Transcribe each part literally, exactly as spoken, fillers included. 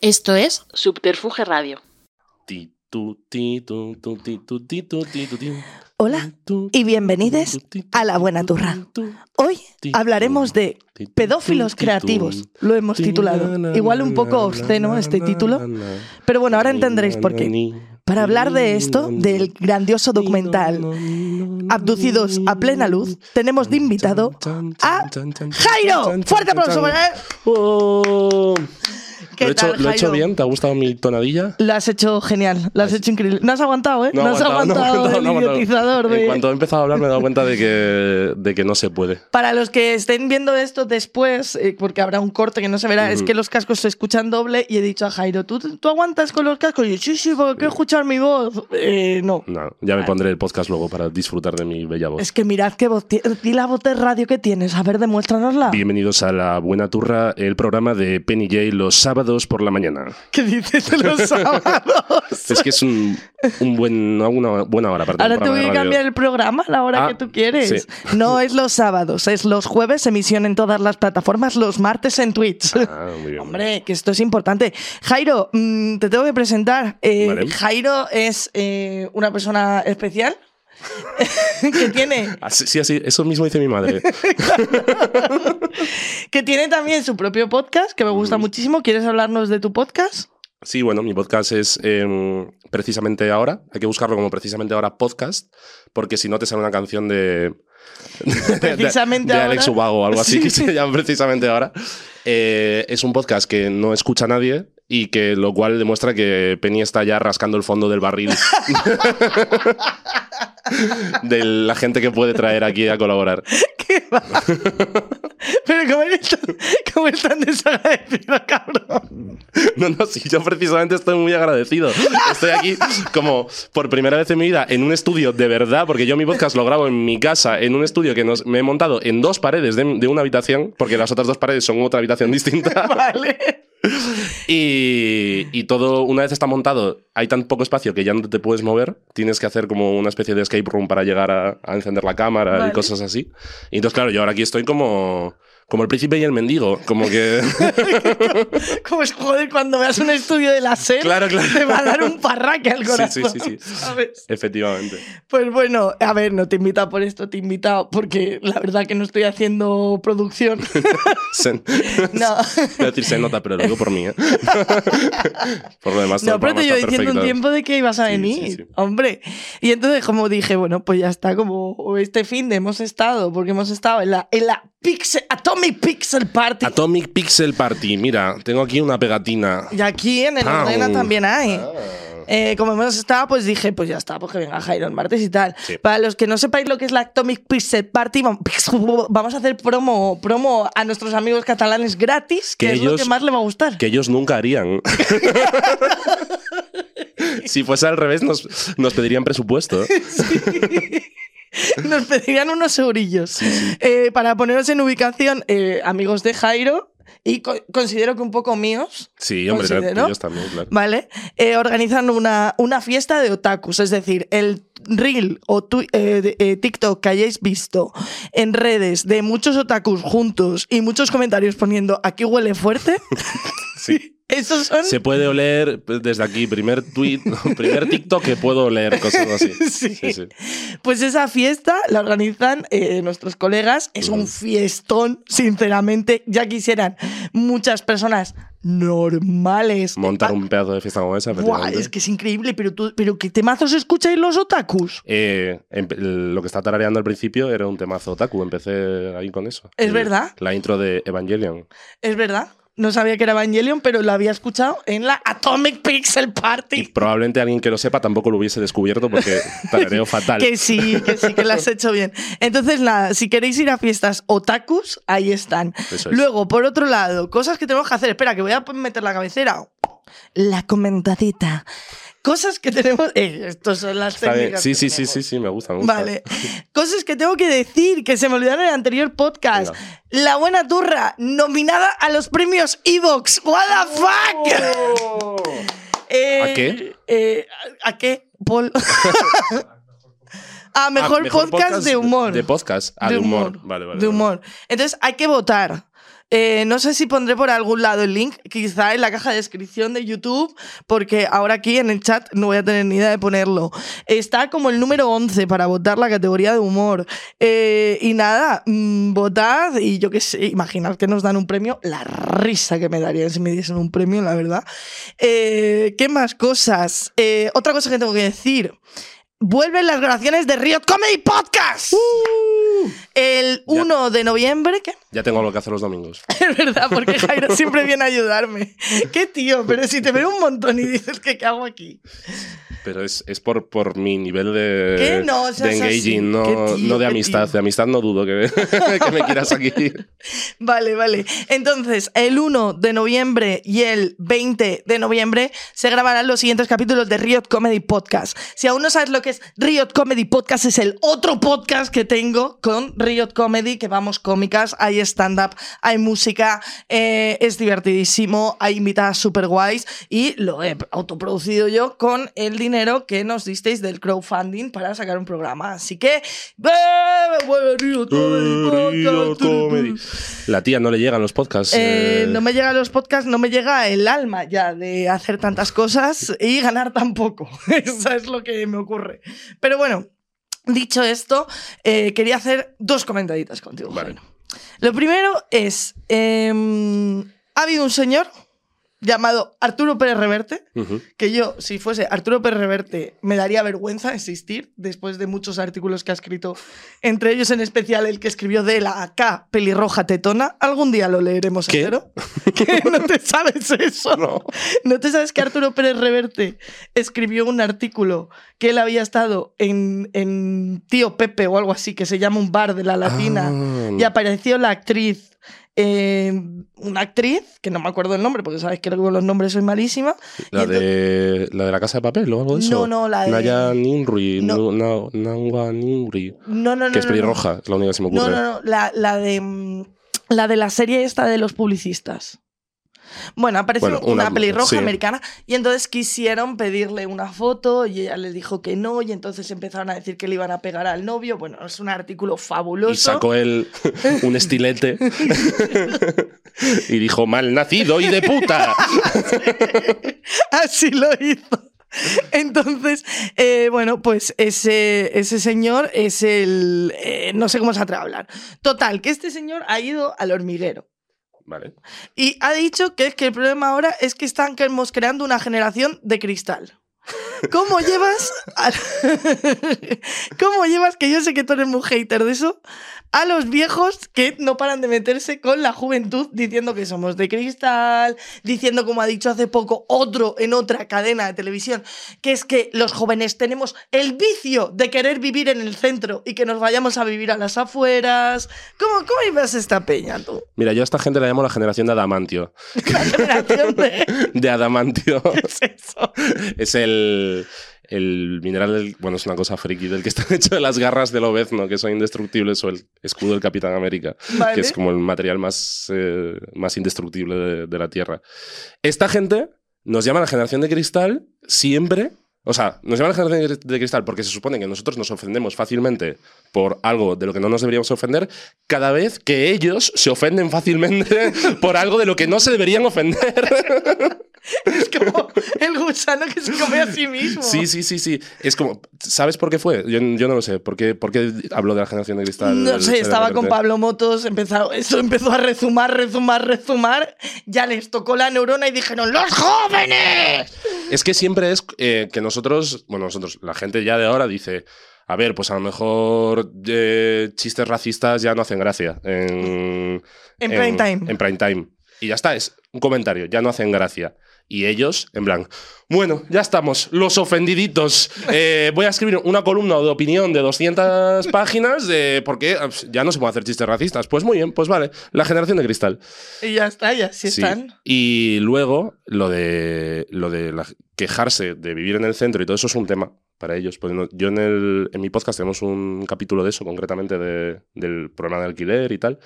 Esto es Subterfuge Radio. Hola y bienvenidos a La Buena Turra. Hoy hablaremos de pedófilos creativos, lo hemos titulado. Igual un poco obsceno este título, pero bueno, ahora entenderéis por qué. Para hablar de esto, del grandioso documental Abducidos a plena luz, tenemos de invitado a Jairo. ¡Fuerte aplauso para él! ¿Qué lo, tal, he hecho, ¿Lo he hecho bien? ¿Te ha gustado mi tonadilla? Lo has hecho genial, lo has hecho increíble. No has aguantado, ¿eh? No, no has aguantado, aguantado no, el no, idiotizador. No, no. De... En cuanto he empezado a hablar me he dado cuenta de que, de que no se puede. Para los que estén viendo esto después, eh, porque habrá un corte que no se verá, mm. es que los cascos se escuchan doble y he dicho a Jairo, ¿tú, tú aguantas con los cascos? Y yo, sí, sí, porque quiero escuchar mi voz. Eh, no. No, ya me pondré el podcast luego para disfrutar de mi bella voz. Es que mirad qué voz tienes. Di la voz de radio que tienes. A ver, demuéstranosla. Bienvenidos a La Buena Turra, el programa de Penny Jay los sábados por la mañana. ¿Qué dices de los sábados? Es que es un, un buen, una buena hora. Para ahora te voy a cambiar el programa a la hora ah, que tú quieres. Sí. No es los sábados, es los jueves, emisión en todas las plataformas, los martes en Twitch. Ah, muy bien. Hombre, que esto es importante. Jairo, mmm, te tengo que presentar. Eh, vale. Jairo es eh, una persona especial. que tiene así, sí, así, eso mismo dice mi madre. Que tiene también su propio podcast, que me gusta mm. muchísimo. ¿Quieres hablarnos de tu podcast? Sí, bueno, mi podcast es eh, Precisamente Ahora. Hay que buscarlo como Precisamente Ahora Podcast, porque si no te sale una canción de Precisamente de, de, de Alex Ubago o algo así, sí, que se llama Precisamente Ahora. Eh, es un podcast que no escucha a nadie y que lo cual demuestra que Penny está ya rascando el fondo del barril de la gente que puede traer aquí a colaborar. ¿Qué va? Pero ¿cómo eres tan, cómo eres tan desagradecido, cabrón? No, no, sí, yo precisamente estoy muy agradecido. Estoy aquí como por primera vez en mi vida en un estudio de verdad, porque yo mi podcast lo grabo en mi casa, en un estudio que nos, me he montado en dos paredes de, de una habitación, porque las otras dos paredes son otra habitación distinta. Vale. Y, y todo, una vez está montado, hay tan poco espacio que ya no te puedes mover. Tienes que hacer como una especie de escape room para llegar a, a encender la cámara, vale, y cosas así. Y entonces, claro, yo ahora aquí estoy como... Como el príncipe y el mendigo, como que... como es, joder, cuando veas un estudio de la SER, claro, claro, te va a dar un parraque al corazón. Sí, sí, sí, sí. ¿Sabes? Efectivamente. Pues bueno, a ver, no te he invitado por esto, te he invitado porque la verdad que no estoy haciendo producción. se, no. Voy a decir se nota, pero lo digo por mí, ¿eh? Por lo demás, no, pero te llevo diciendo un tiempo de que ibas a venir, sí, sí, sí. Hombre. Y entonces, como dije, bueno, pues ya está, como este fin de hemos estado, porque hemos estado en la... En la Pixel, Atomic Pixel Party. Atomic Pixel Party. Mira, tengo aquí una pegatina. Y aquí en el ah, ordena también hay. Ah. Eh, como hemos estado, pues dije, pues ya está, pues que venga Jairo el martes y tal. Sí. Para los que no sepáis lo que es la Atomic Pixel Party, vamos a hacer promo, promo a nuestros amigos catalanes gratis, que, que es ellos, lo que más les va a gustar. Que ellos nunca harían. Si fuese al revés, nos, nos pedirían presupuesto. Sí. Nos pedirían unos eurillos. Sí, sí. Eh, para poneros en ubicación, eh, amigos de Jairo, y co considero que un poco míos. Sí, hombre, ellos también, claro. Vale. Eh, organizan una, una fiesta de otakus, es decir, el reel o tu, eh, eh, TikTok que hayáis visto en redes de muchos otakus juntos y muchos comentarios poniendo aquí huele fuerte. Sí. Esos son... Se puede oler desde aquí, primer tweet, primer TikTok que puedo oler, cosas así. Sí. Sí, sí. Pues esa fiesta la organizan eh, nuestros colegas. Es un fiestón, sinceramente. Ya quisieran muchas personas normales montar un pedazo de fiesta como esa. Buah, es que es increíble, pero tú, pero ¿qué temazos escucháis los otakus? Eh, lo que está tarareando al principio era un temazo otaku. Empecé ahí con eso. ¿Es eh, verdad? La intro de Evangelion. ¿Es verdad? No sabía que era Evangelion, pero lo había escuchado en la Atomic Pixel Party. Y probablemente alguien que lo sepa tampoco lo hubiese descubierto porque tarareo fatal. Que sí, que sí, que lo has hecho bien. Entonces, nada, si queréis ir a fiestas otakus, ahí están. Es. Luego, por otro lado, cosas que tenemos que hacer. Espera, que voy a meter la cabecera. La comentadita. Cosas que tenemos... Eh, estas son las técnicas. Sí, sí, sí, sí, sí, me gusta, me gusta. Vale. Cosas que tengo que decir, que se me olvidaron en el anterior podcast. Venga. La Buena Turra, nominada a los premios Evox. ¡What the fuck! Oh. eh, ¿A qué? Eh, ¿A qué, Paul? A mejor, a mejor podcast, podcast de humor. De podcast. Ah, de humor. humor. Vale, vale. De humor. Vale. Entonces, hay que votar. Eh, no sé si pondré por algún lado el link, quizá en la caja de descripción de YouTube, porque ahora aquí en el chat no voy a tener ni idea de ponerlo. Está como el número once para votar la categoría de humor. Eh, y nada, mmm, votad y yo qué sé, imaginad que nos dan un premio, la risa que me daría si me diesen un premio, la verdad. Eh, ¿Qué más cosas? Eh, otra cosa que tengo que decir... Vuelven las grabaciones de Riot Comedy Podcast. Uh, el uno ya. de noviembre. ¿Qué? Ya tengo algo que hacer los domingos. Es verdad, porque Jairo siempre viene a ayudarme. Qué tío, pero si te veo un montón y dices que qué hago aquí. Pero es, es por, por mi nivel de, ¿Qué? No, o sea, de engaging, no, tío, no de amistad. De amistad no dudo que, que me quieras aquí. Vale, vale. Entonces, el uno de noviembre y el veinte de noviembre se grabarán los siguientes capítulos de Riot Comedy Podcast. Si aún no sabes lo que es Riot Comedy Podcast, es el otro podcast que tengo con Riot Comedy, que vamos cómicas, hay stand-up, hay música, eh, es divertidísimo, hay invitadas súper guays y lo he autoproducido yo con el dinero que nos disteis del crowdfunding para sacar un programa. Así que... La tía no le llegan los podcasts. Eh, eh... No me llegan los podcasts, no me llega el alma ya de hacer tantas cosas y ganar tan poco. Eso es lo que me ocurre. Pero bueno, dicho esto, eh, quería hacer dos comentaditas contigo. Vale. Bueno. Lo primero es... Eh, ha habido un señor... llamado Arturo Pérez Reverte, uh-huh. que yo, si fuese Arturo Pérez Reverte, me daría vergüenza existir después de muchos artículos que ha escrito, entre ellos en especial el que escribió de la acá pelirroja tetona. Algún día lo leeremos entero. ¿Qué? ¿No te sabes eso? No. ¿No te sabes que Arturo Pérez Reverte escribió un artículo que él había estado en, en Tío Pepe o algo así, que se llama Un bar de la Latina, ah. y apareció la actriz... Eh, una actriz, que no me acuerdo el nombre, porque sabes que con los nombres soy malísima. ¿La, entonces... de, ¿La de la Casa de Papel o algo de eso? No, no, la de... Naya Ninri, no. no, Naya Ninri. No, no, no. Que es pelirroja, no, no. Es la única que se me ocurre. No, no, no, la, la, de, la de la serie esta de los publicistas. Bueno, apareció bueno, una, una pelirroja sí. americana y entonces quisieron pedirle una foto y ella le dijo que no y entonces empezaron a decir que le iban a pegar al novio. Bueno, es un artículo fabuloso. Y sacó él un estilete y dijo, mal nacido y de puta. Así lo hizo. Entonces, eh, bueno, pues ese, ese señor es el... Eh, no sé cómo se atreve a hablar. Total, que este señor ha ido al hormiguero. Vale. Y ha dicho que, es que el problema ahora es que están creando una generación de cristal. ¿Cómo llevas? A... ¿Cómo llevas, que yo sé que tú eres muy hater de eso, a los viejos que no paran de meterse con la juventud diciendo que somos de cristal, diciendo, como ha dicho hace poco otro en otra cadena de televisión, que es que los jóvenes tenemos el vicio de querer vivir en el centro y que nos vayamos a vivir a las afueras? ¿Cómo, cómo llevas esta peña tú? Mira, yo a esta gente la llamo la generación de adamantio. ¿La generación de...? De adamantio. ¿Qué es eso? Es el... El, el mineral, del, bueno, es una cosa friki, del que están hechas las garras del Lobezno, que son indestructibles, o el escudo del Capitán América, ¿vale? Que es como el material más, eh, más indestructible de, de la Tierra. Esta gente nos llama la generación de cristal siempre... O sea, nos llama la generación de cristal porque se supone que nosotros nos ofendemos fácilmente por algo de lo que no nos deberíamos ofender, cada vez que ellos se ofenden fácilmente por algo de lo que no se deberían ofender. Es como el gusano que se come a sí mismo. Sí, sí, sí, sí. Es como... ¿Sabes por qué fue? Yo, yo no lo sé. ¿Por qué, por qué habló de la generación de cristal? No sé, estaba con Pablo Motos, empezó, eso empezó a rezumar, rezumar, rezumar. Ya les tocó la neurona y dijeron ¡los jóvenes! Es que siempre es eh, que nosotros... Nosotros, bueno, nosotros, la gente ya de ahora dice, a ver, pues a lo mejor eh, chistes racistas ya no hacen gracia en, en, en, prime time. en prime time. Y ya está, es un comentario, ya no hacen gracia. Y ellos, en plan, bueno, ya estamos, los ofendiditos. Eh, voy a escribir una columna de opinión de doscientas páginas de por qué ya no se pueden hacer chistes racistas. Pues muy bien, pues vale, la generación de cristal. Y ya está, ya sí están. Sí. Y luego, lo de, lo de la, quejarse de vivir en el centro y todo eso es un tema para ellos. Pues no, yo en, el, en mi podcast tenemos un capítulo de eso, concretamente de, del problema de alquiler y tal.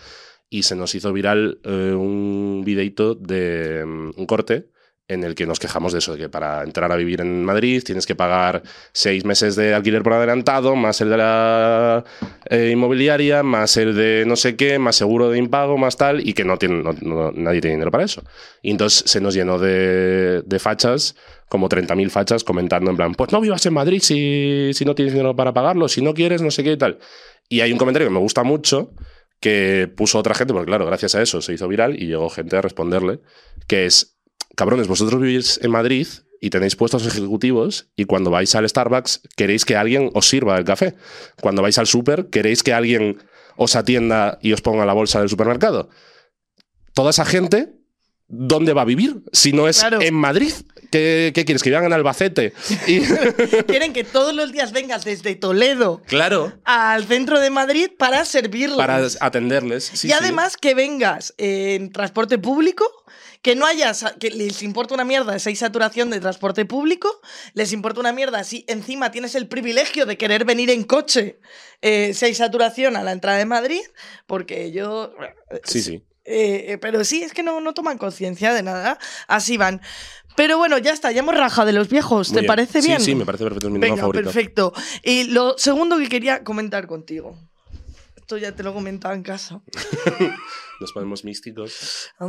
Y se nos hizo viral eh, un videito de um, un corte en el que nos quejamos de eso, de que para entrar a vivir en Madrid tienes que pagar seis meses de alquiler por adelantado, más el de la eh, inmobiliaria, más el de no sé qué, más seguro de impago, más tal, y que no tiene, no, no, nadie tiene dinero para eso. Y entonces se nos llenó de, de fachas, como treinta mil fachas comentando en plan, pues no vivas en Madrid si, si no tienes dinero para pagarlo, si no quieres, no sé qué y tal. Y hay un comentario que me gusta mucho, que puso otra gente, porque claro, gracias a eso se hizo viral y llegó gente a responderle, que es: cabrones, vosotros vivís en Madrid y tenéis puestos ejecutivos y cuando vais al Starbucks queréis que alguien os sirva el café. Cuando vais al súper queréis que alguien os atienda y os ponga la bolsa del supermercado. Toda esa gente, ¿dónde va a vivir? Si no es claro. en Madrid. ¿Qué, ¿Qué quieres? ¿Que vivan en Albacete? Y... Quieren que todos los días vengas desde Toledo claro. al centro de Madrid para servirles. Para atenderles. Sí, y además sí. que vengas en transporte público, que no haya, que les importa una mierda si hay saturación de transporte público, les importa una mierda si encima tienes el privilegio de querer venir en coche, eh, si hay saturación a la entrada de Madrid, porque yo... Sí, sí. Eh, pero sí, es que no, no toman conciencia de nada, así van. Pero bueno, ya está, ya hemos rajado de los viejos, ¿te parece bien? Sí, sí, me parece perfecto, es mi tema favorito. Perfecto. Y lo segundo que quería comentar contigo. Esto ya te lo comentaba en casa. Los palmos místicos. He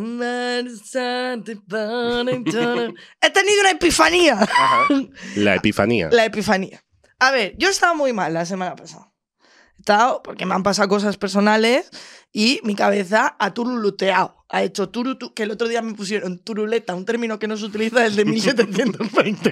tenido una epifanía. Ajá. La epifanía. La epifanía. A ver, yo estaba muy mal la semana pasada. Estaba porque me han pasado cosas personales y mi cabeza ha turuluteado. Ha hecho turutu, que el otro día me pusieron turuleta, un término que no se utiliza desde mil setecientos veinte.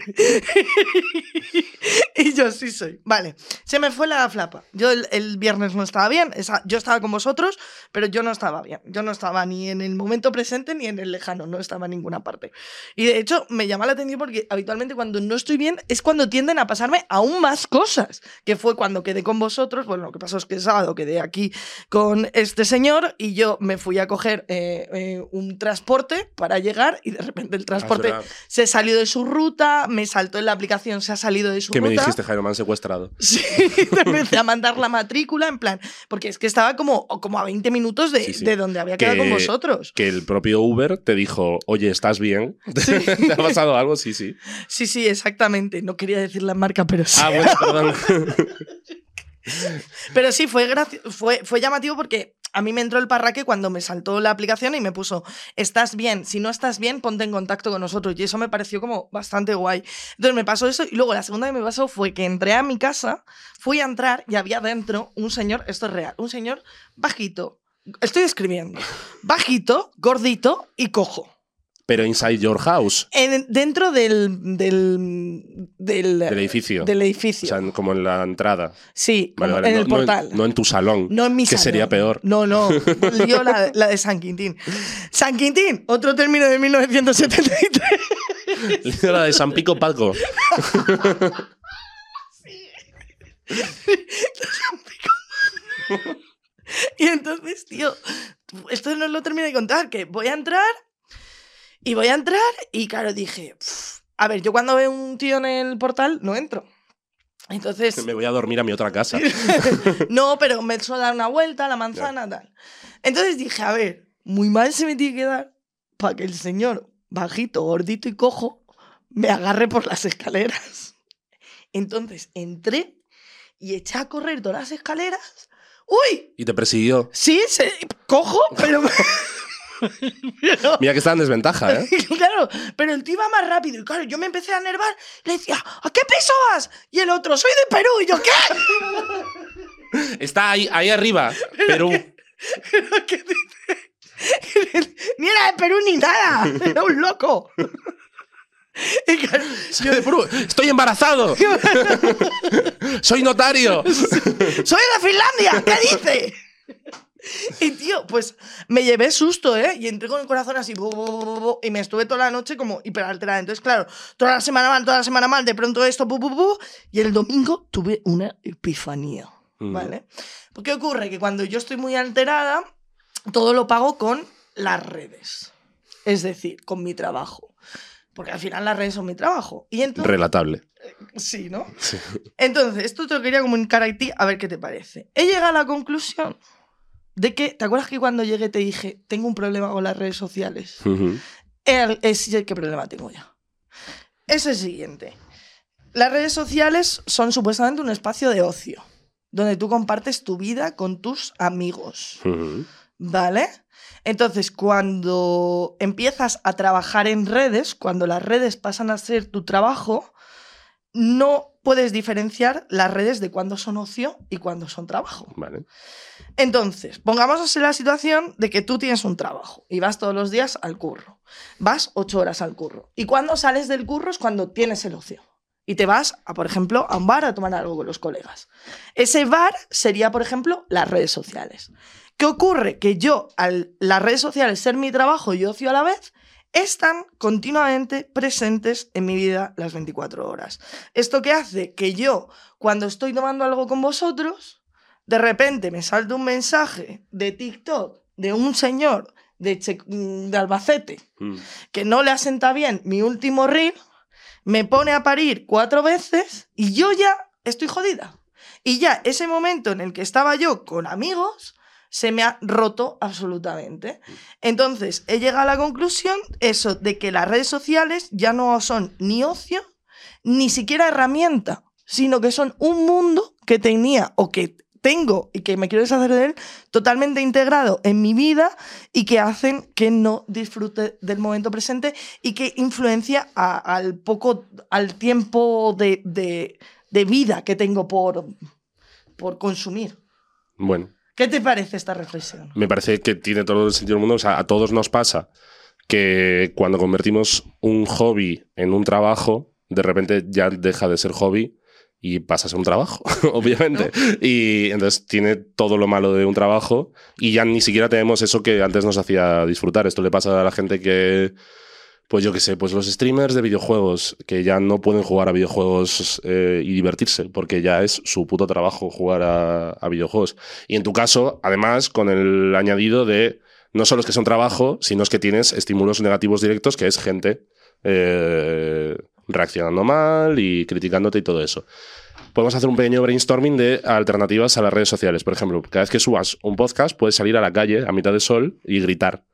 Y yo sí soy. Vale, se me fue la flapa. Yo el, el viernes no estaba bien, esa, yo estaba con vosotros, pero yo no estaba bien. Yo no estaba ni en el momento presente ni en el lejano, no estaba en ninguna parte. Y de hecho me llama la atención porque habitualmente cuando no estoy bien es cuando tienden a pasarme aún más cosas, que fue cuando quedé con vosotros. Bueno, lo que pasó es que el sábado quedé aquí con este señor y yo me fui a coger... Eh, Eh, un transporte para llegar y de repente el transporte ah, se salió de su ruta, me saltó en la aplicación, se ha salido de su ¿Qué ruta. ¿Qué me dijiste, Jairo? Me han secuestrado. Sí, te empecé a mandar la matrícula, en plan, porque es que estaba como, como a veinte minutos de, sí, sí. de donde había quedado que, con vosotros. Que el propio Uber te dijo, oye, ¿estás bien? Sí. ¿Te ha pasado algo? Sí, sí. Sí, sí, exactamente. No quería decir la marca, pero sí. Ah, bueno, perdón. Pero sí, fue, fue, fue llamativo porque a mí me entró el parraque cuando me saltó la aplicación y me puso, estás bien, si no estás bien, ponte en contacto con nosotros. Y eso me pareció como bastante guay. Entonces me pasó eso y luego la segunda que me pasó fue que entré a mi casa, fui a entrar y había dentro un señor, esto es real, un señor bajito, estoy escribiendo, bajito, gordito y cojo. Pero inside your house. En, dentro del del, del... del edificio. Del edificio. O sea, como en la entrada. Sí, vale, vale, en no, el portal. No en, no en tu salón. No en mi que salón. Que sería peor. No, no. Yo la, la de San Quintín. San Quintín, otro término de mil novecientos setenta y tres. La de San Pico Paco. Sí. San Pico Paco. Y entonces, tío, esto no lo termino de contar, que voy a entrar... Y voy a entrar y, claro, dije... A ver, yo cuando veo un tío en el portal, no entro. Entonces... Me voy a dormir a mi otra casa. No, pero me suelo dar una vuelta a la manzana, no. tal. Entonces dije, a ver, muy mal se me tiene que dar para que el señor bajito, gordito y cojo me agarre por las escaleras. Entonces entré y eché a correr todas las escaleras. ¡Uy! ¿Y te persiguió? Sí, se... cojo, pero... Pero, mira que está en desventaja, ¿eh? Claro, pero el tío iba más rápido. Y claro, yo me empecé a enervar. Le decía, ¿a qué piso vas? Y el otro, soy de Perú. Y yo, ¿qué? Está ahí, ahí arriba, pero Perú. Que, pero que, ni era de Perú ni nada. Era un loco. Y claro, yo, de Perú. Estoy embarazado. Soy notario. Soy de Finlandia. ¿Qué dice? Y tío, pues me llevé susto, ¿eh? Y entré con el corazón así, bo, bo, bo, bo, y me estuve toda la noche como hiperalterada. Entonces, claro, toda la semana mal, toda la semana mal, de pronto esto, bu, bu, bu, y el domingo tuve una epifanía, mm. ¿vale? Porque ocurre que cuando yo estoy muy alterada, todo lo pago con las redes, es decir, con mi trabajo. Porque al final las redes son mi trabajo. Y entonces, relatable. Sí, ¿no? Sí. Entonces, esto te lo quería comunicar a ti, a ver qué te parece. He llegado a la conclusión... De que, ¿te acuerdas que cuando llegué te dije, tengo un problema con las redes sociales? Uh-huh. El, es, ¿qué problema tengo yo? Es el siguiente. Las redes sociales son supuestamente un espacio de ocio, donde tú compartes tu vida con tus amigos. Uh-huh. ¿Vale? Entonces, cuando empiezas a trabajar en redes, cuando las redes pasan a ser tu trabajo, no puedes diferenciar las redes de cuándo son ocio y cuándo son trabajo. Vale. Entonces, pongámonos en la situación de que tú tienes un trabajo y vas todos los días al curro. Vas ocho horas al curro. Y cuando sales del curro es cuando tienes el ocio. Y te vas, a, por ejemplo, a un bar a tomar algo con los colegas. Ese bar sería, por ejemplo, las redes sociales. ¿Qué ocurre? Que yo, al las redes sociales ser mi trabajo y ocio a la vez, están continuamente presentes en mi vida las veinticuatro horas. Esto que hace que yo, cuando estoy tomando algo con vosotros, de repente me salte un mensaje de TikTok de un señor de, che de Albacete mm. que no le asienta bien mi último reel, me pone a parir cuatro veces y yo ya estoy jodida. Y ya ese momento en el que estaba yo con amigos se me ha roto absolutamente. Entonces, he llegado a la conclusión eso de que las redes sociales ya no son ni ocio, ni siquiera herramienta, sino que son un mundo que tenía o que tengo y que me quiero deshacer de él totalmente integrado en mi vida y que hacen que no disfrute del momento presente y que influencia a, al poco, al tiempo de, de, de vida que tengo por, por consumir. Bueno. ¿Qué te parece esta reflexión? Me parece que tiene todo el sentido del mundo. O sea, a todos nos pasa que cuando convertimos un hobby en un trabajo, de repente ya deja de ser hobby y pasa a ser un trabajo, obviamente. ¿No? Y entonces tiene todo lo malo de un trabajo y ya ni siquiera tenemos eso que antes nos hacía disfrutar. Esto le pasa a la gente que, pues yo qué sé, pues los streamers de videojuegos, que ya no pueden jugar a videojuegos eh, y divertirse, porque ya es su puto trabajo jugar a, a videojuegos. Y en tu caso, además, con el añadido de no solo es que son trabajo, sino es que tienes estímulos negativos directos, que es gente eh, reaccionando mal y criticándote y todo eso. Podemos hacer un pequeño brainstorming de alternativas a las redes sociales. Por ejemplo, cada vez que subas un podcast, puedes salir a la calle a mitad de sol y gritar.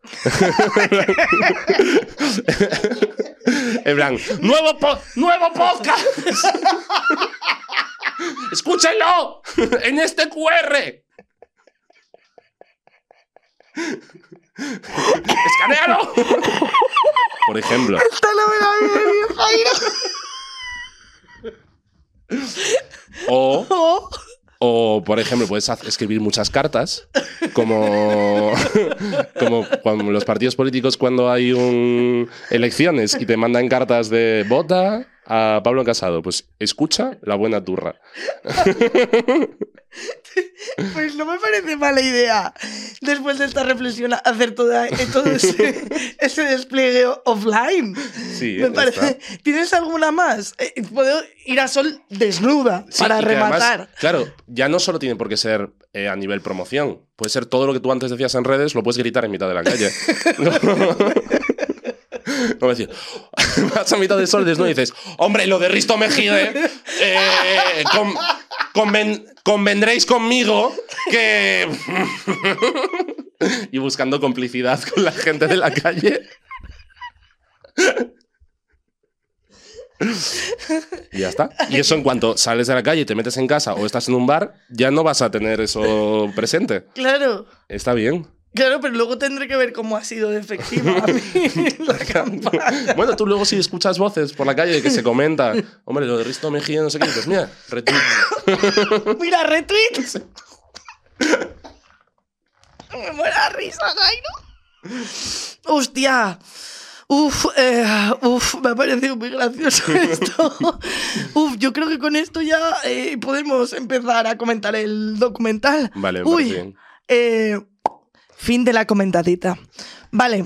En plan, ¡nuevo, po nuevo podcast! ¡Escúchenlo! ¡En este cu erre! ¡Escanealo! Por ejemplo. ¡Esta no me la vi, mi Jairo! O, oh. o, por ejemplo, puedes escribir muchas cartas, como, como cuando los partidos políticos cuando hay un, elecciones y te mandan cartas de vota a Pablo Casado. Pues escucha La Buena Turra. Pues no me parece mala idea, después de esta reflexión, hacer toda, todo ese, ese despliegue offline. Sí, me parece. ¿Tienes alguna más? Puedo ir a sol desnuda sí, para rematar. Además, claro, ya no solo tiene por qué ser eh, a nivel promoción. Puede ser todo lo que tú antes decías en redes, lo puedes gritar en mitad de la calle. No, decir, vas a mitad de sol desnudo y dices, hombre, lo de Risto Mejide, eh, con, conven, convendréis conmigo que... Y buscando complicidad con la gente de la calle. Y ya está. Y eso en cuanto sales de la calle y te metes en casa o estás en un bar, ya no vas a tener eso presente. Claro. Está bien. Claro, pero luego tendré que ver cómo ha sido de efectiva a mí la campaña. Bueno, tú luego si escuchas voces por la calle de que se comenta, hombre, lo de Risto Mejide, no sé qué, dices, mira, retweet. Mira, retweet. Me muero la risa, Jairo. Hostia. Uf, eh, uf, me ha parecido muy gracioso esto. Uf, yo creo que con esto ya eh, podemos empezar a comentar el documental. Vale, me parece bien. Eh... Fin de la comentadita. Vale,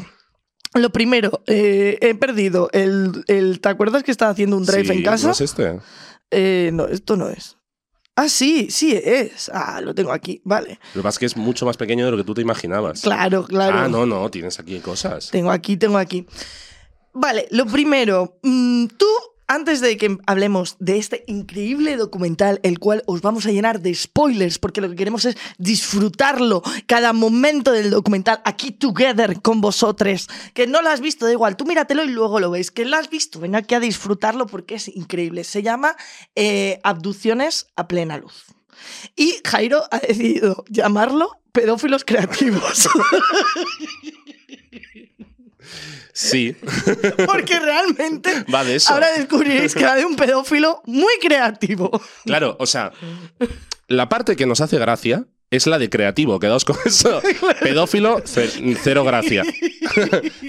lo primero, eh, he perdido el, el... ¿Te acuerdas que estaba haciendo un drive sí, en casa? ¿No es este? Eh, no, esto no es. Ah, sí, sí es. Ah, lo tengo aquí, vale. Lo que pasa es que es mucho más pequeño de lo que tú te imaginabas. Claro, claro. Ah, no, no, tienes aquí cosas. Tengo aquí, tengo aquí. Vale, lo primero, mmm, tú... Antes de que hablemos de este increíble documental, el cual os vamos a llenar de spoilers, porque lo que queremos es disfrutarlo, cada momento del documental, aquí together con vosotros. Que no lo has visto, da igual, tú míratelo y luego lo veis. Que lo has visto, ven aquí a disfrutarlo porque es increíble. Se llama eh, Abducidos a plena luz. Y Jairo ha decidido llamarlo Pedófilos Creativos. Sí. Porque realmente va de eso. Ahora descubriréis que va de un pedófilo muy creativo. Claro, o sea, la parte que nos hace gracia es la de creativo, quedaos con eso. Pedófilo, cero gracia.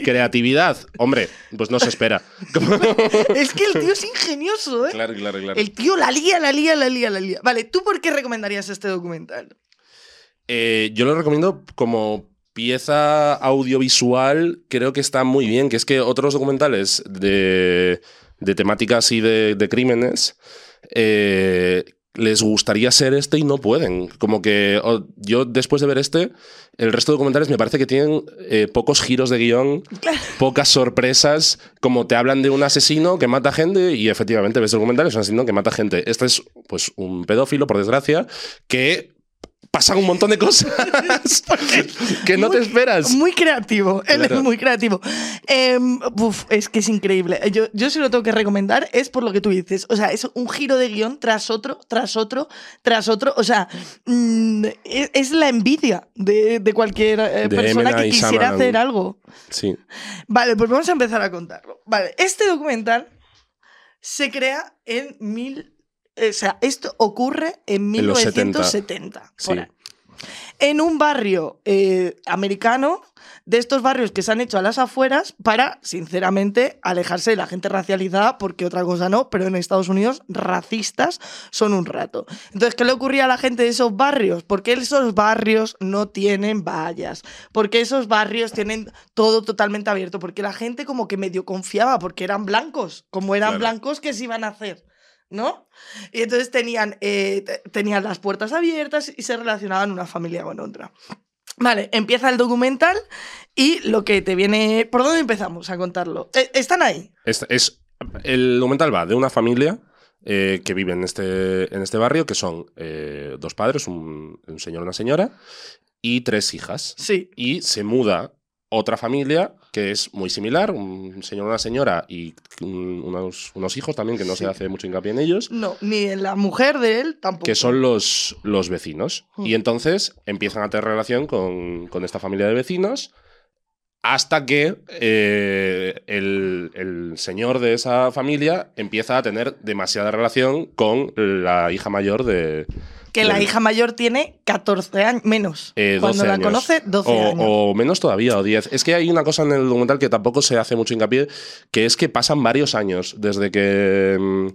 Creatividad, hombre, pues no se espera. Es que el tío es ingenioso, ¿eh? Claro, claro, claro. El tío la lía, la lía, la lía, la lía. Vale, ¿tú por qué recomendarías este documental? Eh, yo lo recomiendo como pieza audiovisual, creo que está muy bien, que es que otros documentales de, de temáticas y de, de crímenes eh, les gustaría ser este y no pueden. Como que oh, yo después de ver este, el resto de documentales me parece que tienen eh, pocos giros de guión, claro, pocas sorpresas, como te hablan de un asesino que mata gente y efectivamente ves el documental, es un asesino que mata gente. Este es pues un pedófilo, por desgracia, que... pasan un montón de cosas que no muy, te esperas. Muy creativo, él claro. es muy creativo. Eh, uf, es que es increíble. Yo, yo sí lo tengo que recomendar, es por lo que tú dices. O sea, es un giro de guión tras otro, tras otro, tras otro. O sea, mmm, es, es la envidia de, de cualquier eh, de persona que quisiera Shaman. hacer algo. Sí. Vale, pues vamos a empezar a contarlo. Vale, este documental se crea en mil... O sea, esto ocurre en mil novecientos setenta. Sí. En un barrio eh, americano, de estos barrios que se han hecho a las afueras para, sinceramente, alejarse de la gente racializada, porque otra cosa no, pero en Estados Unidos racistas son un rato. Entonces, ¿qué le ocurría a la gente de esos barrios? Porque esos barrios no tienen vallas, porque esos barrios tienen todo totalmente abierto, porque la gente como que medio confiaba, porque eran blancos, como eran claro. blancos, ¿qué se iban a hacer? ¿No? Y entonces tenían, eh, tenían las puertas abiertas y se relacionaban una familia con otra. Vale, empieza el documental y lo que te viene... ¿Por dónde empezamos a contarlo? ¿Están ahí? Es, es, el documental va de una familia eh, que vive en este, en este barrio, que son eh, dos padres, un, un señor y una señora, y tres hijas. Sí. Y se muda otra familia que es muy similar, un señor, una señora y unos, unos hijos también, que no sí. se hace mucho hincapié en ellos. No, ni en la mujer de él tampoco. Que son los, los vecinos. Mm. Y entonces empiezan a tener relación con, con esta familia de vecinos hasta que eh, el, el señor de esa familia empieza a tener demasiada relación con la hija mayor de... Que la hija mayor tiene catorce años, menos. Eh, Cuando la años. conoce, doce o, años. O menos todavía, o diez. Es que hay una cosa en el documental que tampoco se hace mucho hincapié, que es que pasan varios años desde que mmm,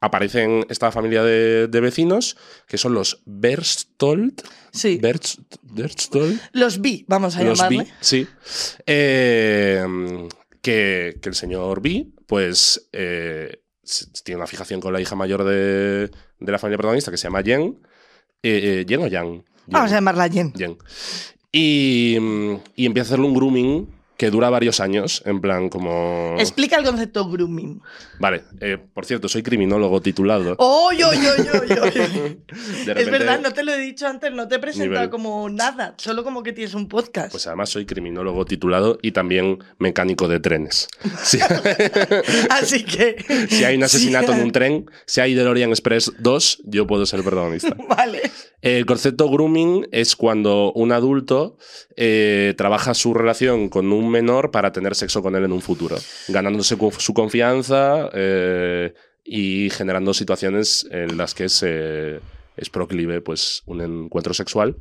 aparecen esta familia de, de vecinos, que son los Berchtold. Sí. Berch, Berchtold. Los B, vamos a los llamarle. B, sí. Eh, que, que el señor B, pues, eh, tiene una fijación con la hija mayor de, de la familia protagonista, que se llama Jen. Eh, eh, ¿Jen o Jan? Vamos a llamarla Jen. Jen. Y, y empieza a hacerle un grooming que dura varios años, en plan como... Explica el concepto grooming. Vale. Eh, por cierto, soy criminólogo titulado. ¡Oy, oy, oy, oy, oy! Es verdad, no te lo he dicho antes, no te he presentado nivel... como nada, solo como que tienes un podcast. Pues además soy criminólogo titulado y también mecánico de trenes. Sí. Así que... Si hay un asesinato sí. en un tren, si hay DeLorean Express dos, yo puedo ser protagonista. Vale. El concepto grooming es cuando un adulto eh, trabaja su relación con un menor para tener sexo con él en un futuro, ganándose su confianza eh, y generando situaciones en las que se, es proclive pues, un encuentro sexual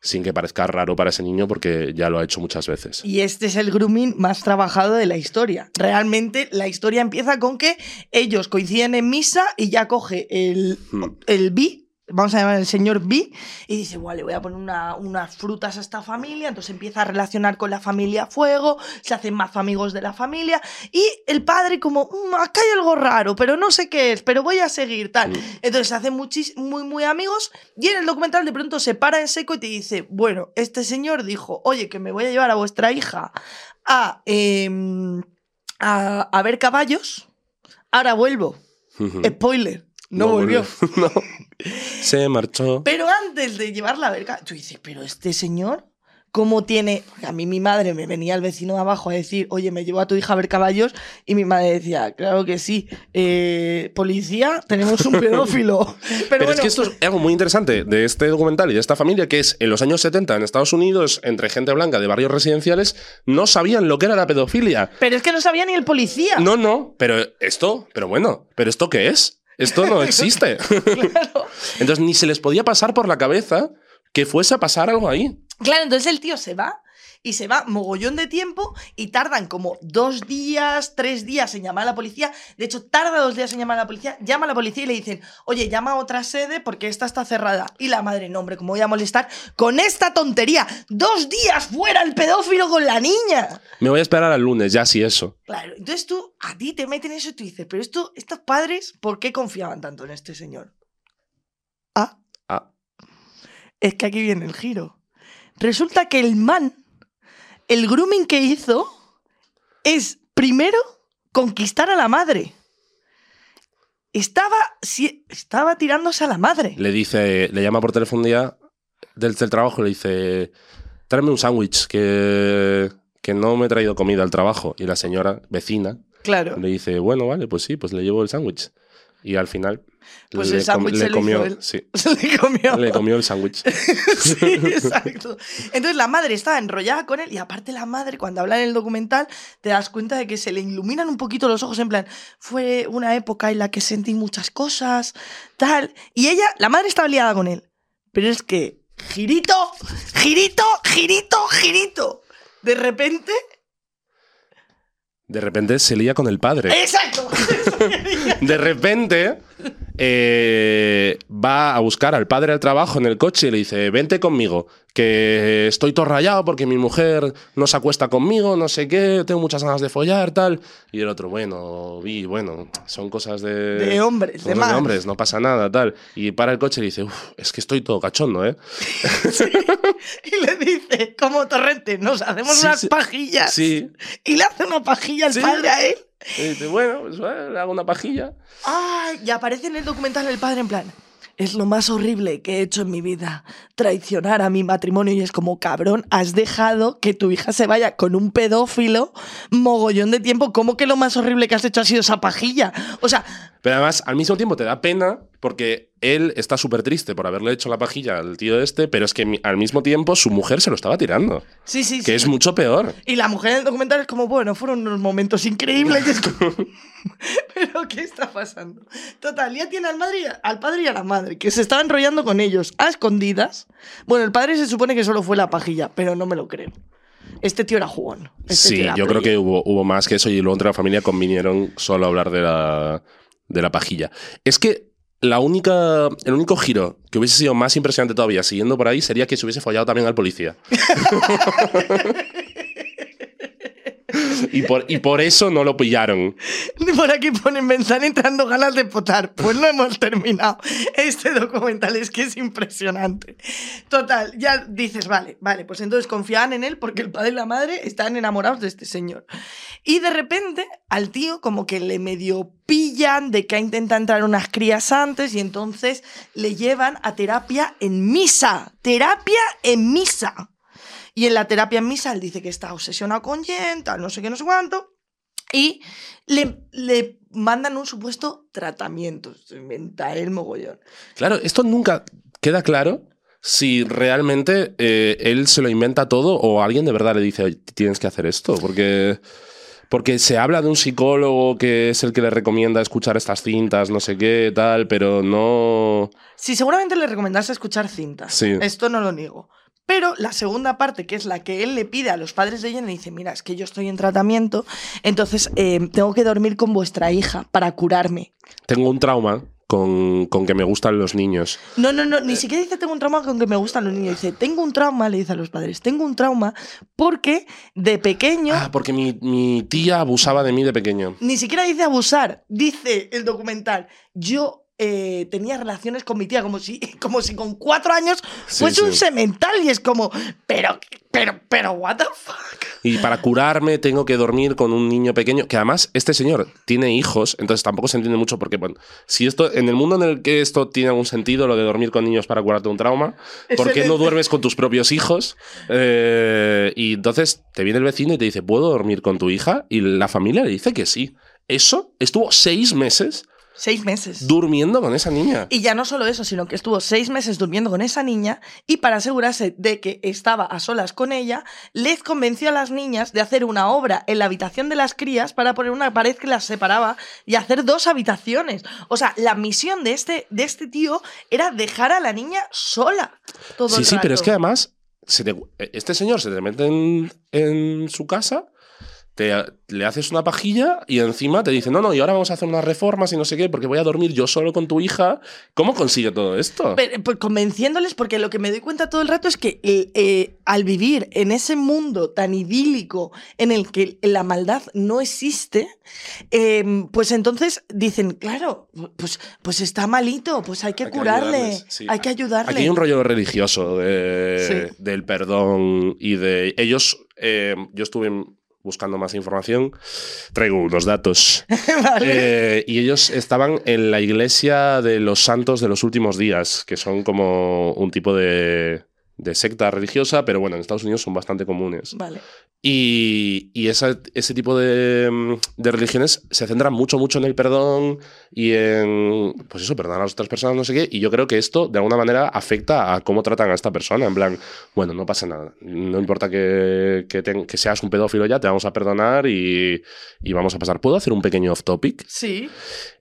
sin que parezca raro para ese niño porque ya lo ha hecho muchas veces. Y este es el grooming más trabajado de la historia. Realmente la historia empieza con que ellos coinciden en misa y ya coge el, hmm. el bi, vamos a llamar el señor B, y dice, vale, voy a poner una, unas frutas a esta familia, entonces empieza a relacionar con la familia a fuego, se hacen más amigos de la familia, y el padre como, mmm, acá hay algo raro, pero no sé qué es, pero voy a seguir, tal. Mm. Entonces se hacen muy, muy amigos, y en el documental de pronto se para en seco y te dice, bueno, este señor dijo, oye, que me voy a llevar a vuestra hija a, eh, a, a ver caballos, ahora vuelvo. Spoiler. No, no volvió. volvió. No. Se marchó. Pero antes de llevarla a verga, tú dices, pero este señor, ¿cómo tiene...? A mí mi madre me venía al vecino de abajo a decir, oye, me llevo a tu hija a ver caballos, y mi madre decía, claro que sí, eh, policía, tenemos un pedófilo. Pero, pero bueno, es que esto es algo muy interesante de este documental y de esta familia, que es, en los años setenta en Estados Unidos, entre gente blanca de barrios residenciales, no sabían lo que era la pedofilia. Pero es que no sabía ni el policía. No, no, pero esto, pero bueno, ¿pero esto qué es? Esto no existe. Claro. Entonces ni se les podía pasar por la cabeza que fuese a pasar algo ahí. Claro, entonces el tío se va, y se va mogollón de tiempo, y tardan como dos días, tres días en llamar a la policía. De hecho, tarda dos días en llamar a la policía. Llama a la policía y le dicen, oye, llama a otra sede porque esta está cerrada. Y la madre, no, hombre, ¿cómo voy a molestar con esta tontería? ¡Dos días fuera el pedófilo con la niña! Me voy a esperar al lunes, ya sí eso. Claro, entonces tú, a ti te meten eso y tú dices, pero esto, estos padres, ¿por qué confiaban tanto en este señor? Ah. Ah. Es que aquí viene el giro. Resulta que el man, el grooming que hizo, es primero conquistar a la madre. Estaba, si, estaba tirándose a la madre. Le dice, le llama por teléfono un día del, del trabajo y le dice, tráeme un sándwich, que, que no me he traído comida al trabajo. Y la señora, vecina, claro, le dice, bueno, vale, pues sí, pues le llevo el sándwich. Y al final, pues le, el sándwich com, se le comió, hizo él. Sí. Se le comió. Le comió el sándwich. Sí, exacto. Entonces la madre estaba enrollada con él, y aparte la madre, cuando habla en el documental, te das cuenta de que se le iluminan un poquito los ojos, en plan, fue una época en la que sentí muchas cosas, tal. Y ella, la madre estaba liada con él. Pero es que, girito, girito, girito, girito. De repente... De repente se lía con el padre. ¡Exacto! De repente eh, va a buscar al padre al trabajo en el coche y le dice, vente conmigo, que estoy todo rayado porque mi mujer no se acuesta conmigo, no sé qué, tengo muchas ganas de follar, tal. Y el otro, bueno, vi, bueno, son cosas de... De hombres, de más. De hombres, no pasa nada, tal. Y para el coche y le dice, uff, es que estoy todo cachondo, ¿eh? Sí. Y le dice, como Torrente, nos hacemos sí, unas sí, pajillas. Sí. Y le hace una pajilla al sí. padre a él. Y dice, bueno, pues bueno, le hago una pajilla. Ah, y aparece en el documental el padre en plan, es lo más horrible que he hecho en mi vida, traicionar a mi matrimonio. Y es como, cabrón, has dejado que tu hija se vaya con un pedófilo mogollón de tiempo. ¿Cómo que lo más horrible que has hecho ha sido esa pajilla? O sea... Pero además, al mismo tiempo te da pena porque él está súper triste por haberle hecho la pajilla al tío este, pero es que al mismo tiempo su mujer se lo estaba tirando. Sí, sí, que sí. Que es mucho peor. Y la mujer en el documental es como, bueno, fueron unos momentos increíbles. Es como, ¿pero qué está pasando? Total, ya tiene al, madre, al padre y a la madre, que se estaba enrollando con ellos a escondidas. Bueno, el padre se supone que solo fue la pajilla, pero no me lo creo. Este tío era jugón. Este sí, era yo play. Creo que hubo, hubo más que eso, y luego entre la familia convinieron solo a hablar de la... de la pajilla. Es que la única, el único giro que hubiese sido más impresionante todavía siguiendo por ahí sería que se hubiese follado también al policía. Y, por, y por eso no lo pillaron. Por aquí ponen, me están entrando ganas de potar. Pues no hemos terminado. Este documental es que es impresionante. Total, ya dices, vale, vale, pues entonces confiaban en él porque el padre y la madre están enamorados de este señor. Y de repente al tío como que le medio pillan de que ha intentado entrar unas crías antes, y entonces le llevan a terapia en misa. Terapia en misa. Y en la terapia en misa él dice que está obsesionado con Jen, tal, no sé qué, no sé cuánto. Y le, le mandan un supuesto tratamiento. Se inventa el mogollón. Claro, esto nunca queda claro si realmente eh, él se lo inventa todo o alguien de verdad le dice, oye, tienes que hacer esto. Porque, porque se habla de un psicólogo que es el que le recomienda escuchar estas cintas, no sé qué, tal, pero no... Sí, seguramente le recomendase escuchar cintas. Sí. Esto no lo niego. Pero la segunda parte, que es la que él le pide a los padres de Jen, le dice, mira, es que yo estoy en tratamiento, entonces eh, tengo que dormir con vuestra hija para curarme. Tengo un trauma con, con que me gustan los niños. No, no, no, ni eh... siquiera dice tengo un trauma con que me gustan los niños. Dice, tengo un trauma, le dice a los padres, tengo un trauma porque de pequeño... Ah, porque mi, mi tía abusaba de mí de pequeño. Ni siquiera dice abusar, dice el documental, yo... Eh, tenía relaciones con mi tía como si, como si con cuatro años fuese sí, sí. un semental. Y es como, pero, Pero, pero, what the fuck. Y para curarme tengo que dormir con un niño pequeño. Que además, este señor tiene hijos, entonces tampoco se entiende mucho porque, bueno, si esto, en el mundo en el que esto tiene algún sentido, lo de dormir con niños para curarte un trauma, ¿por qué no duermes con tus propios hijos? Eh, y entonces te viene el vecino y te dice, ¿puedo dormir con tu hija? Y la familia le dice que sí. Eso estuvo seis meses... Seis meses. Durmiendo con esa niña. Y ya no solo eso, sino que estuvo seis meses durmiendo con esa niña y para asegurarse de que estaba a solas con ella, les convenció a las niñas de hacer una obra en la habitación de las crías para poner una pared que las separaba y hacer dos habitaciones. O sea, la misión de este, de este tío era dejar a la niña sola todo sí, el rato. Sí, sí, pero es que además se te, este señor se te mete en, en su casa... Te, le haces una pajilla y encima te dicen, no, no, y ahora vamos a hacer unas reformas y no sé qué, porque voy a dormir yo solo con tu hija. ¿Cómo consigue todo esto? Pero, pues, convenciéndoles, porque lo que me doy cuenta todo el rato es que eh, eh, al vivir en ese mundo tan idílico en el que la maldad no existe, eh, pues entonces dicen, claro, pues, pues está malito, pues hay que hay curarle, que sí. hay que ayudarle. Aquí hay un rollo religioso de, sí. del perdón y de... Ellos, eh, yo estuve... en, buscando más información, traigo unos datos. Vale. Eh, y ellos estaban en la iglesia de los santos de los últimos días, que son como un tipo de, de secta religiosa, pero bueno, en Estados Unidos son bastante comunes. Vale. Y, y esa, ese tipo de, de religiones se centran mucho, mucho en el perdón y en, pues eso, perdonar a las otras personas, no sé qué. Y yo creo que esto, de alguna manera, afecta a cómo tratan a esta persona. En plan, bueno, no pasa nada. No importa que, que, te, que seas un pedófilo ya, te vamos a perdonar y, y vamos a pasar. ¿Puedo hacer un pequeño off-topic? Sí.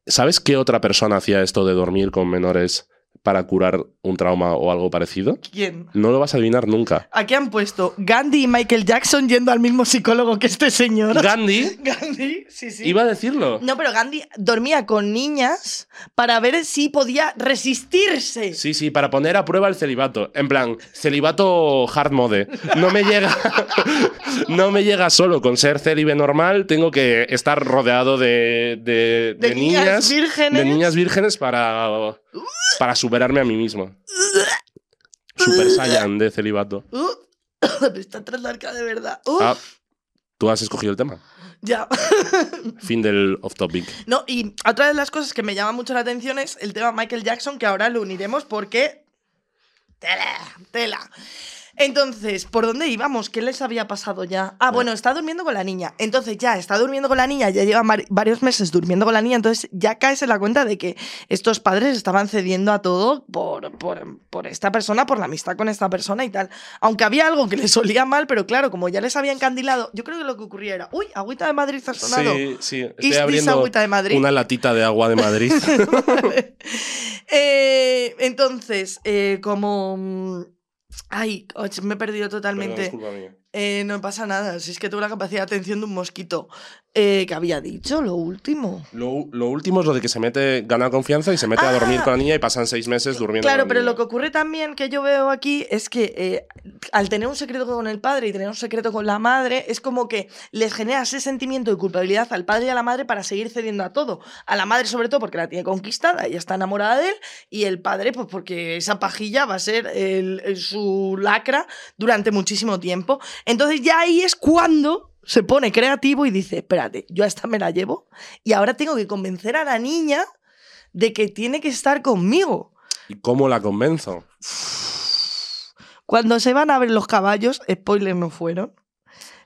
¿Sabes qué otra persona hacía esto de dormir con menores para curar un trauma o algo parecido? ¿Quién? No lo vas a adivinar nunca. ¿A qué han puesto? Gandhi y Michael Jackson yendo al mismo psicólogo que este señor. ¿Gandhi? Gandhi, sí, sí. Iba a decirlo. No, pero Gandhi dormía con niñas para ver si podía resistirse. Sí, sí, para poner a prueba el celibato. En plan, celibato hard mode. No me llega, no me llega solo con ser célibe normal, tengo que estar rodeado de, de, de, de niñas, niñas vírgenes. De niñas vírgenes para... Para superarme a mí mismo. Super Saiyan de celibato. Uh, me está tras la arca de verdad. Uh. Ah, tú has escogido el tema. Ya. Fin del off-topic. No, y otra de las cosas que me llama mucho la atención es el tema Michael Jackson, que ahora lo uniremos porque... Tela, tela. Entonces, ¿por dónde íbamos? ¿Qué les había pasado ya? Ah, bueno, está durmiendo con la niña. Entonces ya, está durmiendo con la niña, ya lleva varios meses durmiendo con la niña, entonces ya caes en la cuenta de que estos padres estaban cediendo a todo por, por, por esta persona, por la amistad con esta persona y tal. Aunque había algo que les olía mal, pero claro, como ya les habían candilado, yo creo que lo que ocurría era, uy, agüita de Madrid ha sonado. Sí, sí, estoy Is abriendo agüita de Madrid. Una latita de agua de Madrid. Vale. eh, entonces, eh, como... Ay, me he perdido totalmente. Perdón, disculpa mía. Eh, no pasa nada, si es que tuve la capacidad de atención de un mosquito. Eh, ¿Qué había dicho? Lo último. Lo, lo último es lo de que se mete, gana confianza y se mete ah, a dormir con la niña y pasan seis meses durmiendo. Claro, con la pero niña. Lo que ocurre también que yo veo aquí es que eh, al tener un secreto con el padre y tener un secreto con la madre, es como que les genera ese sentimiento de culpabilidad al padre y a la madre para seguir cediendo a todo. A la madre sobre todo porque la tiene conquistada, ella está enamorada de él, y el padre pues porque esa pajilla va a ser el, el, su lacra durante muchísimo tiempo. Entonces ya ahí es cuando se pone creativo y dice, espérate, yo a esta me la llevo y ahora tengo que convencer a la niña de que tiene que estar conmigo. ¿Y cómo la convenzo? Cuando se van a ver los caballos, spoiler no fueron,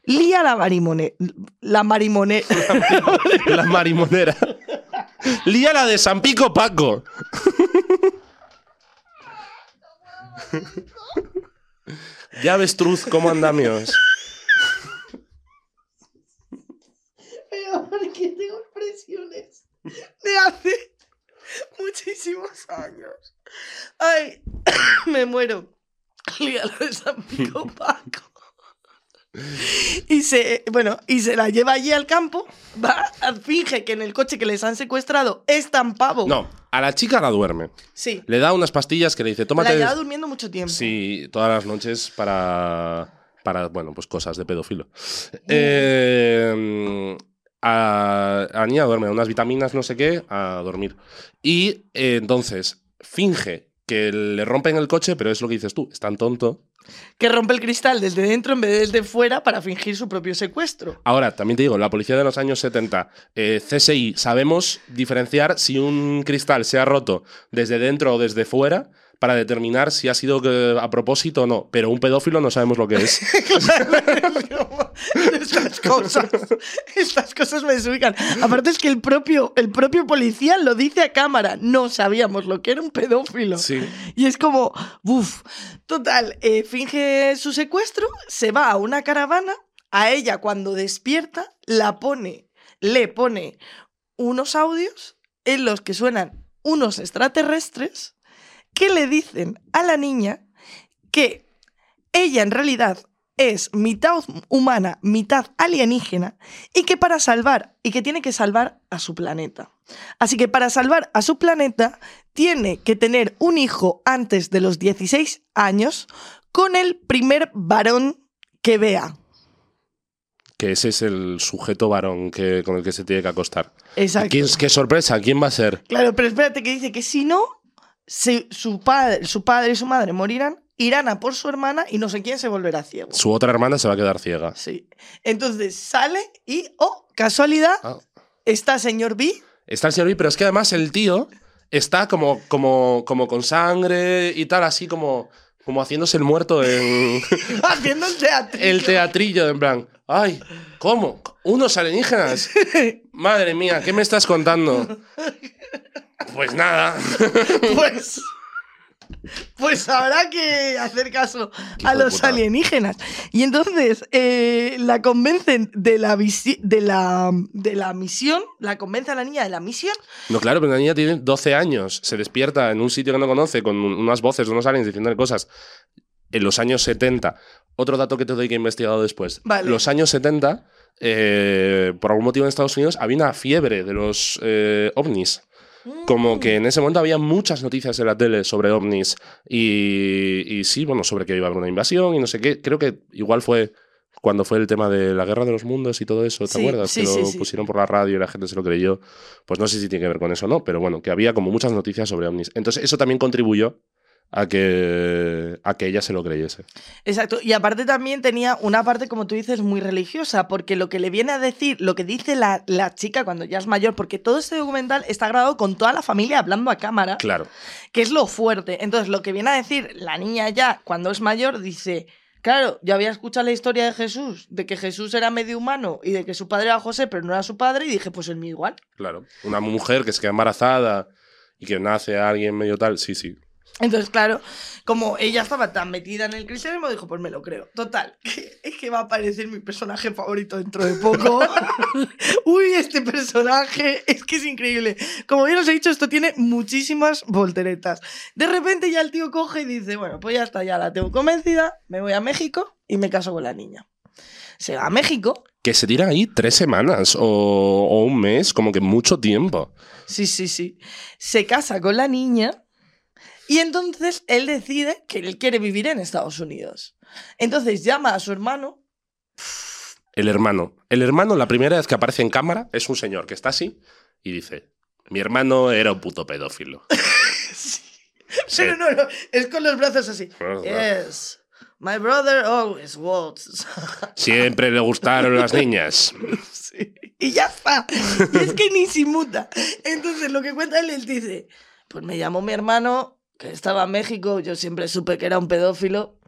lía la marimone... La marimone... La marimonera. Lía la de San Pico Paco. Ya ves, Truz, cómo andamios. Pero porque tengo presiones de hace muchísimos años. Ay, me muero. Lígalo de San Pico Paco. Y se, bueno, y se la lleva allí al campo, va, finge que en el coche que les han secuestrado es tan pavo. No, a la chica la duerme. Sí. Le da unas pastillas que le dice, tómate... La lleva durmiendo mucho tiempo. Sí, todas las noches para... Para, bueno, pues cosas de pedófilo. Eh... A, a niña duerme, unas vitaminas, no sé qué, a dormir. Y eh, entonces finge que le rompen el coche, pero es lo que dices tú, es tan tonto. Que rompe el cristal desde dentro en vez de desde fuera para fingir su propio secuestro. Ahora, también te digo, la policía de los años setenta, eh, C S I, sabemos diferenciar si un cristal se ha roto desde dentro o desde fuera para determinar si ha sido a propósito o no. Pero un pedófilo no sabemos lo que es. Estas cosas, estas cosas me desubican. Aparte es que el propio, el propio policía lo dice a cámara. No sabíamos lo que era un pedófilo. Sí. Y es como, uff. Total, eh, finge su secuestro, se va a una caravana. A ella, cuando despierta, la pone, le pone unos audios en los que suenan unos extraterrestres que le dicen a la niña que ella en realidad es mitad humana, mitad alienígena, y que para salvar, y que tiene que salvar a su planeta. Así que para salvar a su planeta tiene que tener un hijo antes de los dieciséis años con el primer varón que vea. Que ese es el sujeto varón que, con el que se tiene que acostar. Exacto. ¿Quién, qué sorpresa, ¿quién va a ser? Claro, pero espérate, que dice que si no, si, su, padre, su padre y su madre morirán, irán a por su hermana y no sé quién se volverá ciego. Su otra hermana se va a quedar ciega. Sí. Entonces sale y, oh, casualidad, ah. está señor B. Está el señor B, pero es que además el tío está como, como, como con sangre y tal, así como, como haciéndose el muerto en... Haciendo el teatrillo. El teatrillo, en plan, ay, ¿cómo? ¿Unos alienígenas? Madre mía, ¿qué me estás contando? Pues nada. Pues... Pues habrá que hacer caso a los alienígenas. Y entonces eh, la convencen de la, visi- de, la, de la misión, la convence a la niña de la misión. No, claro, pero la niña tiene doce años, se despierta en un sitio que no conoce con unas voces de unos aliens diciéndole cosas. En los años setenta, otro dato que te doy que he investigado después, vale. Los años setenta, eh, por algún motivo en Estados Unidos había una fiebre de los eh, ovnis. Como que en ese momento había muchas noticias en la tele sobre ovnis y, y sí, bueno, sobre que iba a haber una invasión y no sé qué. Creo que igual fue cuando fue el tema de la guerra de los mundos y todo eso, ¿te sí, acuerdas? Sí, que sí, lo sí. pusieron por la radio y la gente se lo creyó. Pues no sé si tiene que ver con eso o no, pero bueno, que había como muchas noticias sobre ovnis. Entonces eso también contribuyó a que, a que ella se lo creyese. Exacto, y aparte también tenía una parte, como tú dices, muy religiosa, porque lo que le viene a decir, lo que dice la, la chica cuando ya es mayor, porque todo este documental está grabado con toda la familia hablando a cámara, claro, que es lo fuerte. Entonces, lo que viene a decir la niña ya cuando es mayor, dice... Claro, yo había escuchado la historia de Jesús, de que Jesús era medio humano y de que su padre era José, pero no era su padre, y dije, pues el mío igual. Claro, una mujer que se queda embarazada y que nace a alguien medio tal, sí, sí. Entonces, claro, como ella estaba tan metida en el cristianismo, dijo, pues me lo creo. Total, es que va a aparecer mi personaje favorito dentro de poco. Uy, este personaje es que es increíble. Como bien os he dicho, esto tiene muchísimas volteretas. De repente ya el tío coge y dice, bueno, pues ya está, ya la tengo convencida, me voy a México y me caso con la niña. Se va a México. Que se tira ahí tres semanas o, o un mes, como que mucho tiempo. Sí, sí, sí. Se casa con la niña. Y entonces él decide que él quiere vivir en Estados Unidos. Entonces llama a su hermano. El hermano. El hermano, la primera vez que aparece en cámara, es un señor que está así y dice, mi hermano era un puto pedófilo. Sí. Sí. Pero no, no, es con los brazos así. No, no. Yes, my brother always was. Siempre le gustaron las niñas. Sí. Y ya está. Y es que ni se muta. Entonces lo que cuenta él, él dice, pues me llamó mi hermano... que estaba en México, yo siempre supe que era un pedófilo,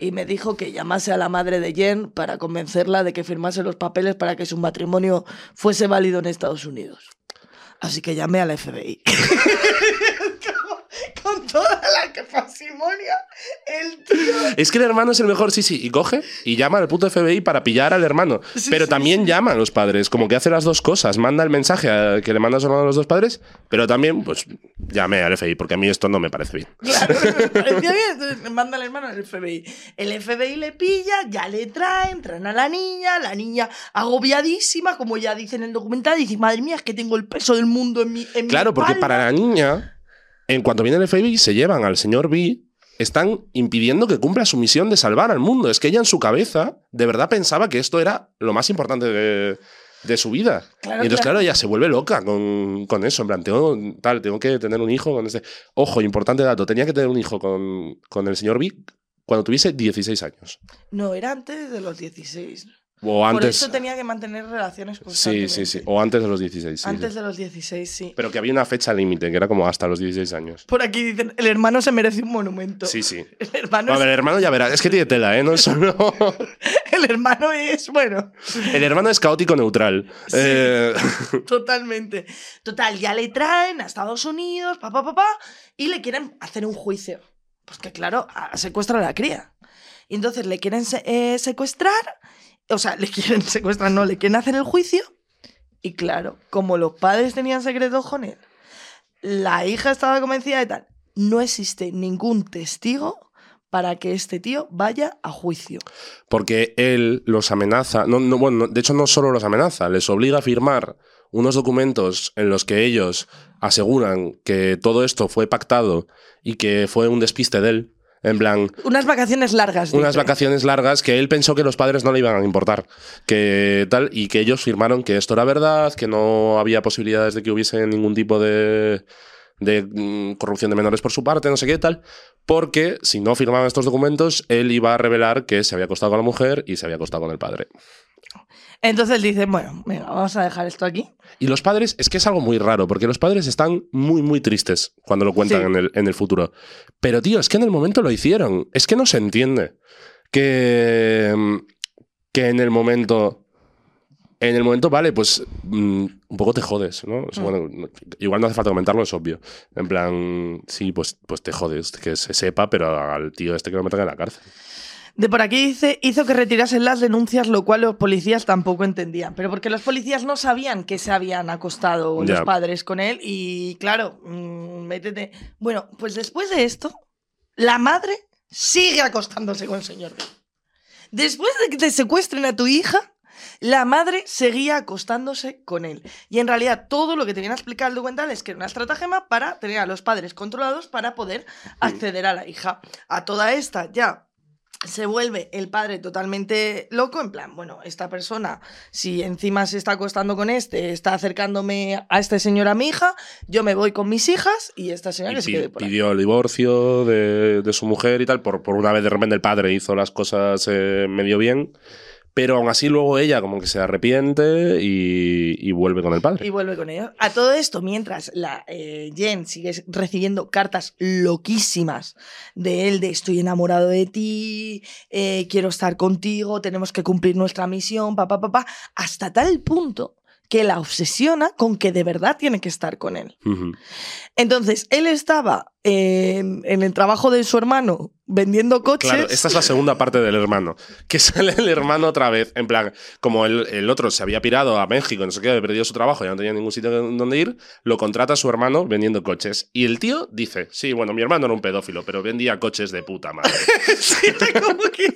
y me dijo que llamase a la madre de Jen para convencerla de que firmase los papeles para que su matrimonio fuese válido en Estados Unidos. Así que llamé a la F B I. Con toda la parsimonia, el tío... Es que el hermano es el mejor, sí, sí, y coge y llama al puto F B I para pillar al hermano. Sí, pero sí, también sí. Llama a los padres, como que hace las dos cosas. Manda el mensaje a, que le manda a su hermano a los dos padres, pero también, pues, llame al F B I, porque a mí esto no me parece bien. Claro, no me parecía bien, entonces manda al hermano al F B I. El F B I le pilla, ya le traen, traen a la niña, la niña agobiadísima, como ya dice en el documental, dice, madre mía, es que tengo el peso del mundo en mi espalda. Claro, porque para la niña... En cuanto viene el F B I, se llevan al señor B, están impidiendo que cumpla su misión de salvar al mundo. Es que ella en su cabeza de verdad pensaba que esto era lo más importante de, de su vida. Claro, y entonces, claro, ella se vuelve loca con, con eso. En plan, tengo, tal, tengo que tener un hijo con este... Ojo, importante dato. Tenía que tener un hijo con, con el señor Vic cuando tuviese dieciséis años. No, era antes de los dieciséis. O antes... Por eso tenía que mantener relaciones constantemente. Sí, sí, sí. O antes de los dieciséis. Sí, antes sí. de los dieciséis, sí. Pero que había una fecha límite, que era como hasta los dieciséis años. Por aquí dicen, el hermano se merece un monumento. Sí, sí. El hermano... No, es... A ver, el hermano ya verás. Es que tiene tela, ¿eh? No es solo... El hermano es, bueno... El hermano es caótico neutral. Sí, eh... Totalmente. Total, ya le traen a Estados Unidos, papá, papá, y le quieren hacer un juicio. Porque, claro, secuestra a la cría. Y entonces le quieren eh, secuestrar... O sea, le quieren secuestrar, no, le quieren hacer el juicio. Y claro, como los padres tenían secretos con él, la hija estaba convencida de tal. No existe ningún testigo para que este tío vaya a juicio. Porque él los amenaza. No, no, bueno, de hecho, no solo los amenaza, les obliga a firmar unos documentos en los que ellos aseguran que todo esto fue pactado y que fue un despiste de él. En plan... Unas vacaciones largas. Unas dice. vacaciones largas que él pensó que los padres no le iban a importar. Que tal, y que ellos firmaron que esto era verdad, que no había posibilidades de que hubiese ningún tipo de, de corrupción de menores por su parte, no sé qué tal. Porque si no firmaban estos documentos, él iba a revelar que se había acostado con la mujer y se había acostado con el padre. Entonces dicen, bueno, venga, vamos a dejar esto aquí. Y los padres, es que es algo muy raro, porque los padres están muy, muy tristes cuando lo cuentan sí. en, el, en el futuro. Pero, tío, es que en el momento lo hicieron. Es que no se entiende que, que en el momento... En el momento, vale, pues mmm, un poco te jodes, ¿no? O sea, bueno, igual no hace falta comentarlo, es obvio. En plan, sí, pues, pues te jodes, que se sepa, pero al tío este que lo metan en la cárcel. De por aquí dice, hizo que retirasen las denuncias, lo cual los policías tampoco entendían. Pero porque los policías no sabían que se habían acostado yeah. los padres con él y, claro, mmm, métete... Bueno, pues después de esto, la madre sigue acostándose con el señor. Después de que te secuestren a tu hija, la madre seguía acostándose con él. Y en realidad todo lo que te viene a explicar el documental es que era una estratagema para tener a los padres controlados para poder acceder a la hija. A toda esta ya... Se vuelve el padre totalmente loco, en plan, bueno, esta persona, si encima se está acostando con este, está acercándome a este señor a mi hija, yo me voy con mis hijas y esta señora y que se quede por ahí. Pidió el divorcio de, de su mujer y tal, por, por una vez de repente el padre hizo las cosas eh, medio bien, pero aún así luego ella como que se arrepiente y, y vuelve con el padre. Y vuelve con ellos. A todo esto, mientras la eh, Jen sigue recibiendo cartas loquísimas de él de estoy enamorado de ti, eh, quiero estar contigo, tenemos que cumplir nuestra misión, papá, papá, hasta tal punto que la obsesiona con que de verdad tiene que estar con él. Uh-huh. Entonces, él estaba eh, en, en el trabajo de su hermano vendiendo coches. Claro, esta es la segunda parte del hermano. Que sale el hermano otra vez. En plan, como el, el otro se había pirado a México, no sé qué, había perdido su trabajo, ya no tenía ningún sitio donde ir, lo contrata a su hermano vendiendo coches. Y el tío dice, sí, bueno, mi hermano era un pedófilo, pero vendía coches de puta madre. Sí, como que...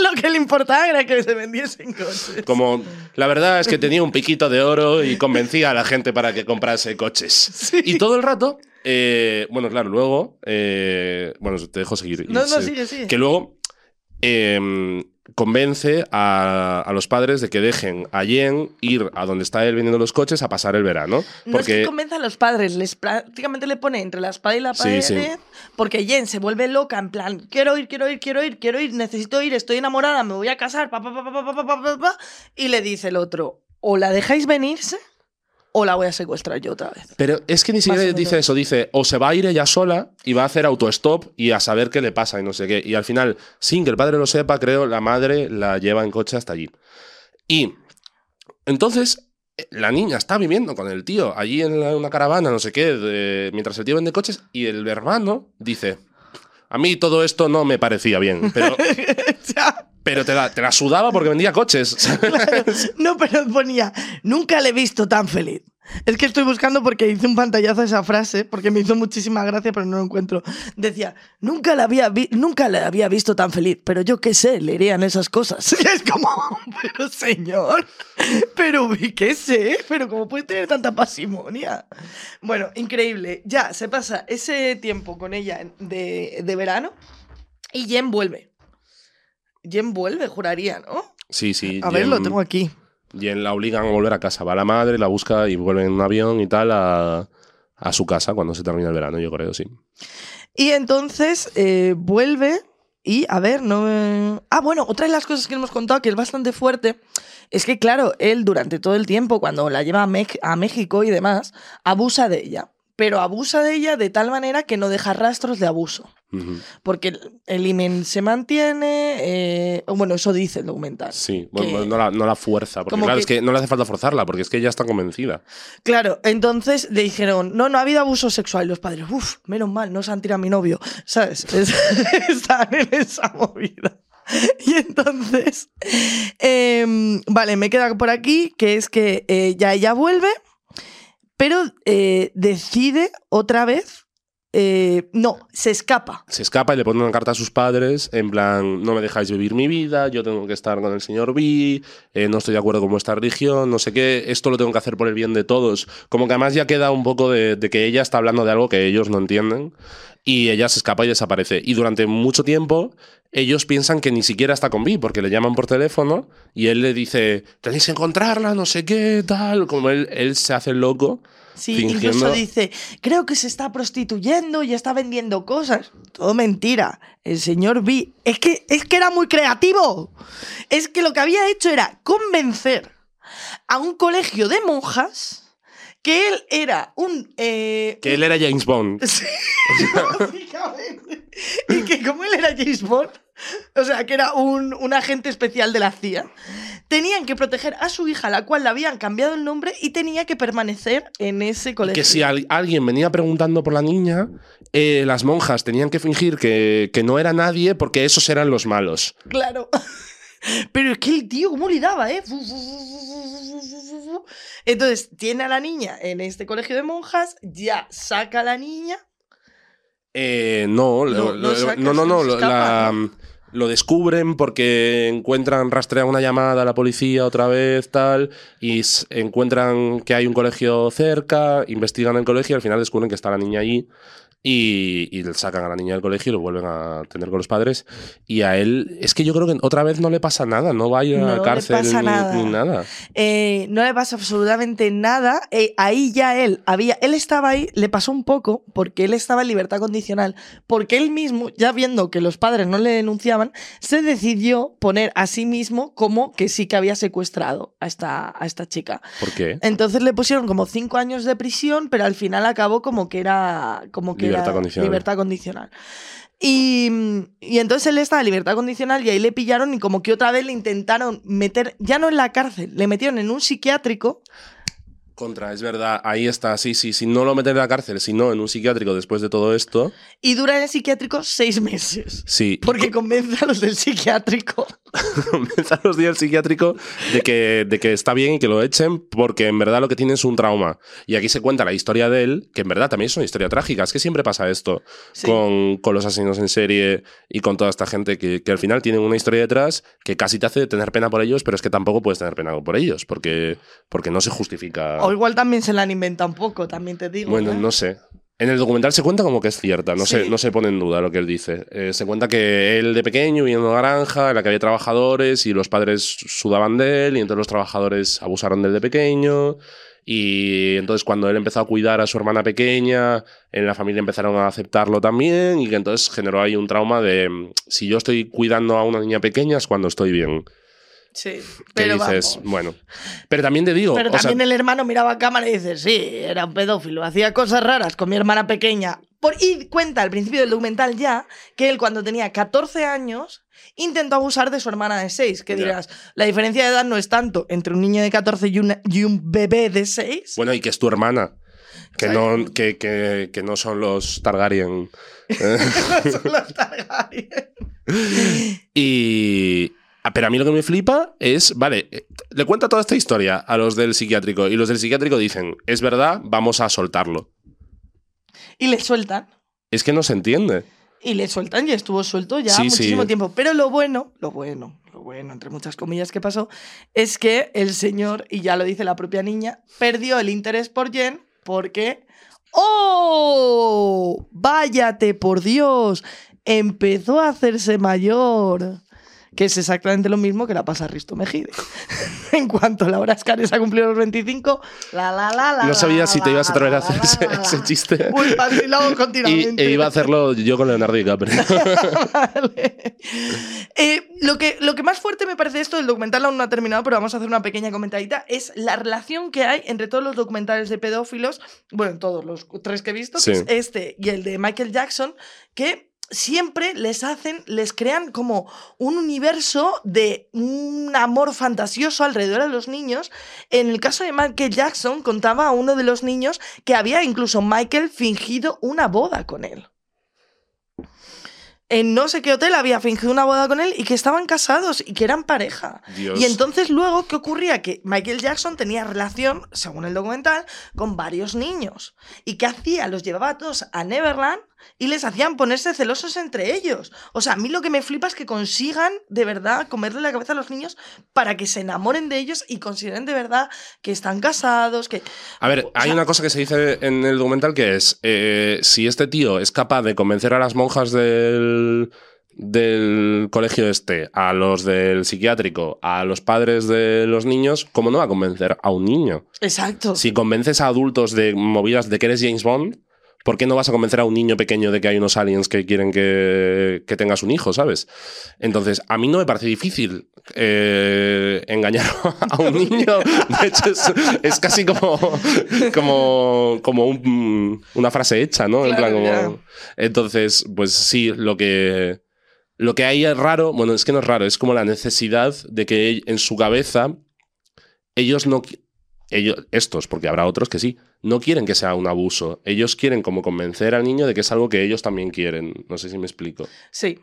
Lo que le importaba era que se vendiesen coches. Como, la verdad es que tenía un piquito de oro y convencía a la gente para que comprase coches. Sí. Y todo el rato, eh, bueno, claro, luego... Eh, bueno, te dejo seguir. No, no, sigue, sigue. Que luego eh, convence a, a los padres de que dejen a Jen ir a donde está él vendiendo los coches a pasar el verano. Porque... No es que convence a los padres, les prácticamente le pone entre la espada y la pared. Sí, sí. Porque Jen se vuelve loca, en plan, quiero ir, quiero ir, quiero ir, quiero ir, necesito ir, estoy enamorada, me voy a casar, pa, pa, pa, pa, pa, pa, pa, pa. Y le dice el otro, o la dejáis venirse o la voy a secuestrar yo otra vez. Pero es que ni siquiera dice eso, dice, o se va a ir ella sola y va a hacer autostop y a saber qué le pasa y no sé qué. Y al final, sin que el padre lo sepa, creo, la madre la lleva en coche hasta allí. Y entonces... La niña está viviendo con el tío allí en la, una caravana, no sé qué, de, mientras el tío vende coches, y el hermano dice, a mí todo esto no me parecía bien, pero, pero te, la, te la sudaba porque vendía coches. Claro. No, pero ponía, nunca le he visto tan feliz. Es que estoy buscando porque hice un pantallazo a esa frase, porque me hizo muchísima gracia, pero no lo encuentro. Decía, nunca la había, vi nunca la había visto tan feliz, pero yo qué sé, leerían esas cosas. Y es como, pero señor, pero qué sé, pero cómo puede tener tanta pasimonia. Bueno, increíble. Ya, se pasa ese tiempo con ella de, de verano y Jen vuelve. Jen vuelve, juraría, ¿no? Sí, sí. A ver, Jen... lo tengo aquí. Jen la obligan a volver a casa. Va la madre, la busca y vuelve en un avión y tal a, a su casa cuando se termina el verano, yo creo, sí. Y entonces eh, vuelve y, a ver, no... Me... Ah, bueno, otra de las cosas que hemos contado que es bastante fuerte es que, claro, él durante todo el tiempo, cuando la lleva a, Me- a México y demás, abusa de ella. Pero abusa de ella de tal manera que no deja rastros de abuso. Uh-huh. Porque el, el himen se mantiene... Eh, bueno, eso dice el documental. Sí, bueno, no, la, no la fuerza. Porque claro, que, es que no le hace falta forzarla, porque es que ella está convencida. Claro, entonces le dijeron, no, no ha habido abuso sexual. Y los padres, uff, menos mal, no se han tirado a mi novio. ¿Sabes? Es, están en esa movida. Y entonces... Eh, vale, me queda por aquí, que es que eh, ya ella vuelve... Pero eh, decide otra vez... Eh, no, se escapa. Se escapa y le pone una carta a sus padres en plan, no me dejáis vivir mi vida, yo tengo que estar con el señor B, eh, no estoy de acuerdo con vuestra religión, no sé qué, esto lo tengo que hacer por el bien de todos. Como que además ya queda un poco de, de que ella está hablando de algo que ellos no entienden y ella se escapa y desaparece. Y durante mucho tiempo... Ellos piensan que ni siquiera está con B, porque le llaman por teléfono y él le dice, tenéis que encontrarla, no sé qué, tal. Como él, él se hace loco. Sí, fingiendo... incluso dice, creo que se está prostituyendo y está vendiendo cosas. Todo mentira. El señor B es que, es que era muy creativo. Es que lo que había hecho era convencer a un colegio de monjas que él era un... Eh, que él era James Bond. Sí, básicamente. Y que como él era James Bond, o sea, que era un, un agente especial de la C I A, tenían que proteger a su hija, la cual le habían cambiado el nombre, y tenía que permanecer en ese colegio. Que si al, alguien venía preguntando por la niña, eh, las monjas tenían que fingir que, que no era nadie porque esos eran los malos. Claro. Pero es que el tío, ¿cómo le daba, eh? Entonces, tiene a la niña en este colegio de monjas, ya saca a la niña. Eh, no, no, lo, no, sacas, no, no, no, escapa, la, no, lo descubren porque encuentran, rastrean una llamada a la policía otra vez, tal, y encuentran que hay un colegio cerca, investigan el colegio y al final descubren que está la niña allí. Y, y sacan a la niña del colegio y lo vuelven a tener con los padres. Y a él, es que yo creo que otra vez no le pasa nada, no va a ir a la cárcel ni nada. Ni nada. Eh, no le pasa absolutamente nada. Eh, ahí ya él había, él estaba ahí, le pasó un poco, porque él estaba en libertad condicional. Porque él mismo, ya viendo que los padres no le denunciaban, se decidió poner a sí mismo como que sí que había secuestrado a esta, a esta chica. ¿Por qué? Entonces le pusieron como cinco años de prisión, pero al final acabó como que era... Como que Libertad condicional. Libertad condicional. Y, y entonces él estaba en libertad condicional y ahí le pillaron y como que otra vez le intentaron meter, ya no en la cárcel, le metieron en un psiquiátrico. Contra, es verdad, ahí está, sí, sí, si no lo meten en la cárcel, sino en un psiquiátrico después de todo esto. Y dura en el psiquiátrico seis meses. Sí. Porque convence a los del psiquiátrico. Convence a los del psiquiátrico de que, de que está bien y que lo echen, porque en verdad lo que tiene es un trauma. Y aquí se cuenta la historia de él, que en verdad también es una historia trágica, es que siempre pasa esto sí. con, con los asesinos en serie y con toda esta gente que, que al final tienen una historia detrás que casi te hace tener pena por ellos, pero es que tampoco puedes tener pena por ellos, porque, porque no se justifica... O igual también se la han inventado un poco, también te digo. Bueno, ¿eh? No sé. En el documental se cuenta como que es cierta, no, sí. se, no se pone en duda lo que él dice. Eh, se cuenta que él de pequeño vivía en una granja en la que había trabajadores y los padres sudaban de él y entonces los trabajadores abusaron de él de pequeño y entonces cuando él empezó a cuidar a su hermana pequeña, en la familia empezaron a aceptarlo también y que entonces generó ahí un trauma de si yo estoy cuidando a una niña pequeña es cuando estoy bien. Sí, pero dices, vamos. Bueno, pero también te digo... Pero o también sea, el hermano miraba a cámara y dice, sí, era un pedófilo, hacía cosas raras con mi hermana pequeña. Por, y cuenta al principio del documental ya que él cuando tenía catorce años intentó abusar de su hermana de seis. Que dirás, la diferencia de edad no es tanto entre un niño de catorce y, una, y un bebé de seis. Bueno, y que es tu hermana. Que no, que, que, que no son los Targaryen. No son los Targaryen. Y... Pero a mí lo que me flipa es, vale, le cuenta toda esta historia a los del psiquiátrico y los del psiquiátrico dicen, es verdad, vamos a soltarlo. Y le sueltan. Es que no se entiende. Y le sueltan y estuvo suelto ya sí, muchísimo sí. tiempo. Pero lo bueno, lo bueno, lo bueno, entre muchas comillas que pasó, es que el señor, y ya lo dice la propia niña, perdió el interés por Jen porque, ¡oh! ¡Váyate, por Dios! Empezó a hacerse mayor. que es exactamente lo mismo que la pasa a Risto Mejide. En cuanto a Laura Escanes ha cumplido los veinticinco, la la la la. No sabía la, si te ibas a atrever a hacer ese, la, la, ese chiste. Muy fácil, lo hago continuamente. Y, e iba a hacerlo yo con Leonardo DiCaprio. Vale. Eh, lo, que, lo que más fuerte me parece esto, el documental aún no ha terminado, pero vamos a hacer una pequeña comentadita, es la relación que hay entre todos los documentales de pedófilos, bueno, todos los tres que he visto, sí. que es este y el de Michael Jackson, que siempre les hacen, les crean como un universo de un amor fantasioso alrededor de los niños. En el caso de Michael Jackson, contaba a uno de los niños que había incluso Michael fingido una boda con él. En no sé qué hotel había fingido una boda con él y que estaban casados y que eran pareja. Dios. Y entonces luego, ¿qué ocurría? Que Michael Jackson tenía relación, según el documental, con varios niños. ¿Y qué hacía? Los llevaba a todos a Neverland y les hacían ponerse celosos entre ellos. O sea, a mí lo que me flipa es que consigan de verdad comerle la cabeza a los niños para que se enamoren de ellos y consideren de verdad que están casados, que... A ver, o sea, hay una cosa que se dice en el documental que es eh, si este tío es capaz de convencer a las monjas del del colegio este, a los del psiquiátrico, a los padres de los niños, ¿cómo no va a convencer a un niño? Exacto. Si convences a adultos de movidas de que eres James Bond, ¿por qué no vas a convencer a un niño pequeño de que hay unos aliens que quieren que, que tengas un hijo, ¿sabes? Entonces, a mí no me parece difícil eh, engañar a un niño. De hecho, es, es casi como, como, como un, una frase hecha, ¿no? Claro, en plan, como, entonces, pues sí, lo que, lo que hay es raro. Bueno, es que no es raro, es como la necesidad de que en su cabeza ellos no... Ellos, estos, porque habrá otros que sí, no quieren que sea un abuso. Ellos quieren como convencer al niño de que es algo que ellos también quieren. No sé si me explico. Sí.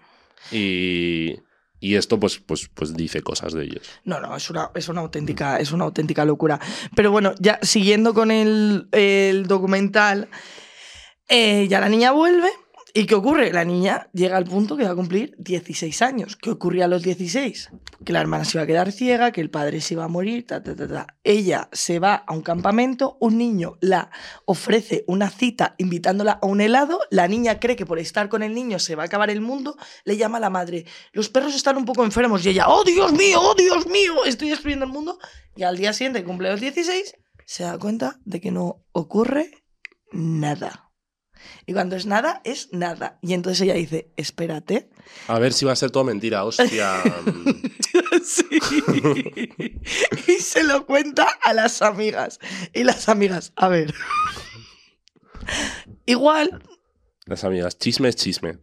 Y... Y esto pues, pues, pues dice cosas de ellos. No, no, es una, es una, auténtica, es una auténtica locura. Pero bueno, ya siguiendo con el, el documental, eh, ya la niña vuelve. ¿Y qué ocurre? La niña llega al punto que va a cumplir dieciséis años. ¿Qué ocurría a los dieciséis? Que la hermana se iba a quedar ciega, que el padre se iba a morir, ta, ta, ta, ta. Ella se va a un campamento, un niño la ofrece una cita invitándola a un helado, la niña cree que por estar con el niño se va a acabar el mundo, le llama a la madre, los perros están un poco enfermos, y ella, ¡oh, Dios mío, oh, Dios mío! Estoy destruyendo el mundo. Y al día siguiente, cumple los dieciséis, se da cuenta de que no ocurre nada. Y cuando es nada, es nada. Y entonces ella dice, espérate. A ver si va a ser toda mentira, hostia. Sí. Y se lo cuenta a las amigas. Y las amigas, a ver. Igual. Las amigas, chisme es chisme.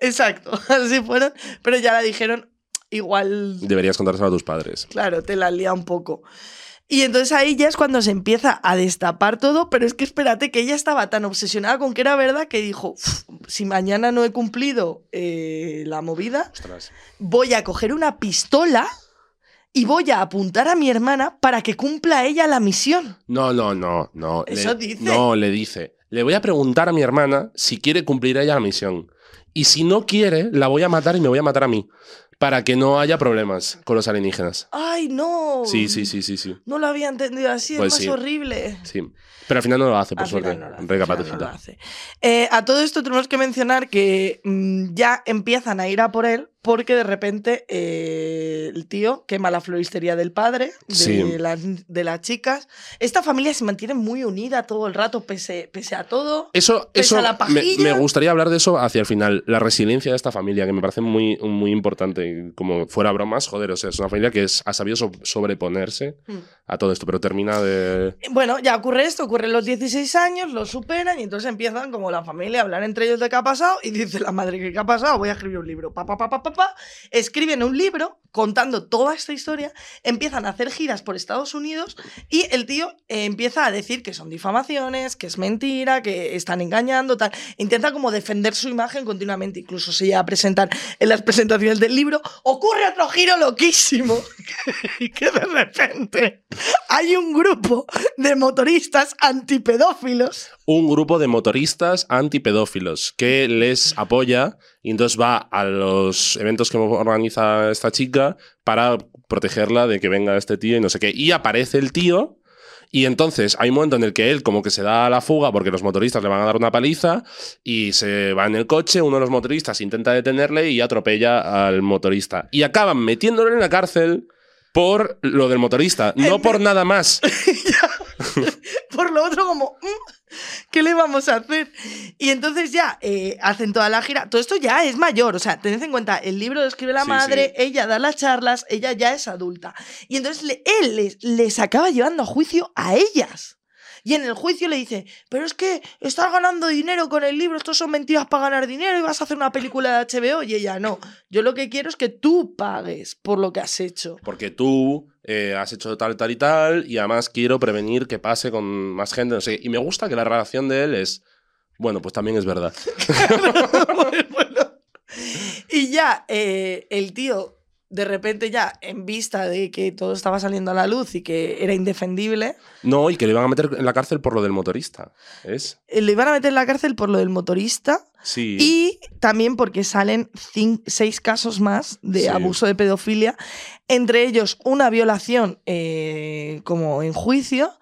Exacto, así fueron. Pero ya la dijeron, igual... Deberías contárselo a tus padres. Claro, te la lía un poco. Y entonces ahí ya es cuando se empieza a destapar todo, pero es que espérate, que ella estaba tan obsesionada con que era verdad que dijo, si mañana no he cumplido eh, la movida, ostras, voy a coger una pistola... Y voy a apuntar a mi hermana para que cumpla ella la misión. No, no, no, no. Eso le, dice. No, le dice. Le voy a preguntar a mi hermana si quiere cumplir ella la misión. Y si no quiere, la voy a matar y me voy a matar a mí. Para que no haya problemas con los alienígenas. ¡Ay, no! Sí, sí, sí, sí, sí. No lo había entendido así, pues es más sí. horrible. Sí. Pero al final no lo hace, por al suerte. No hace, Recapacita. No eh, a todo esto tenemos que mencionar que mmm, ya empiezan a ir a por él porque de repente eh, el tío quema la floristería del padre, de, sí. las, de las chicas. Esta familia se mantiene muy unida todo el rato, pese, pese a todo. Eso, pese eso a la pajilla. Me, me gustaría hablar de eso hacia el final. La resiliencia de esta familia, que me parece muy, muy importante. Como fuera bromas, joder, o sea, es una familia que es, ha sabido so, sobreponerse mm. a todo esto, pero termina de... Bueno, ya ocurre esto, ocurre los dieciséis años, lo superan y entonces empiezan como la familia a hablar entre ellos de qué ha pasado y dice la madre que qué ha pasado, voy a escribir un libro. Pa, pa, pa, pa, pa. Escriben un libro contando toda esta historia, empiezan a hacer giras por Estados Unidos y el tío eh, empieza a decir que son difamaciones, que es mentira, que están engañando, tal. Intenta como defender su imagen continuamente, incluso se llega a presentar en las presentaciones del libro. Ocurre otro giro loquísimo y que de repente hay un grupo de motoristas antipedófilos. Un grupo de motoristas antipedófilos que les apoya y entonces va a los eventos que organiza esta chica para protegerla de que venga este tío y no sé qué. Y aparece el tío Y entonces hay un momento en el que él como que se da la fuga porque los motoristas le van a dar una paliza y se va en el coche, uno de los motoristas intenta detenerle y atropella al motorista. Y acaban metiéndole en la cárcel por lo del motorista, no por nada más. Por lo otro como... ¿Qué le vamos a hacer? Y entonces ya eh, hacen toda la gira. Todo esto ya es mayor, o sea, tened en cuenta, el libro lo escribe la sí, madre, sí. ella da las charlas, ella ya es adulta. Y entonces le, él les, les acaba llevando a juicio a ellas. Y en el juicio le dice, pero es que estás ganando dinero con el libro, estos son mentiras para ganar dinero y vas a hacer una película de H B O. Y ella, no, yo lo que quiero es que tú pagues por lo que has hecho. Porque tú eh, has hecho tal, tal y tal, y además quiero prevenir que pase con más gente. No sé. Y me gusta que la relación de él es, bueno, pues también es verdad. Y ya, eh, el tío, de repente ya, en vista de que todo estaba saliendo a la luz y que era indefendible... No, y que le iban a meter en la cárcel por lo del motorista. ¿Es? Le iban a meter en la cárcel por lo del motorista. Sí. Y también porque salen cinco, seis casos más de sí. abuso de pedofilia. Entre ellos, una violación eh, como en juicio...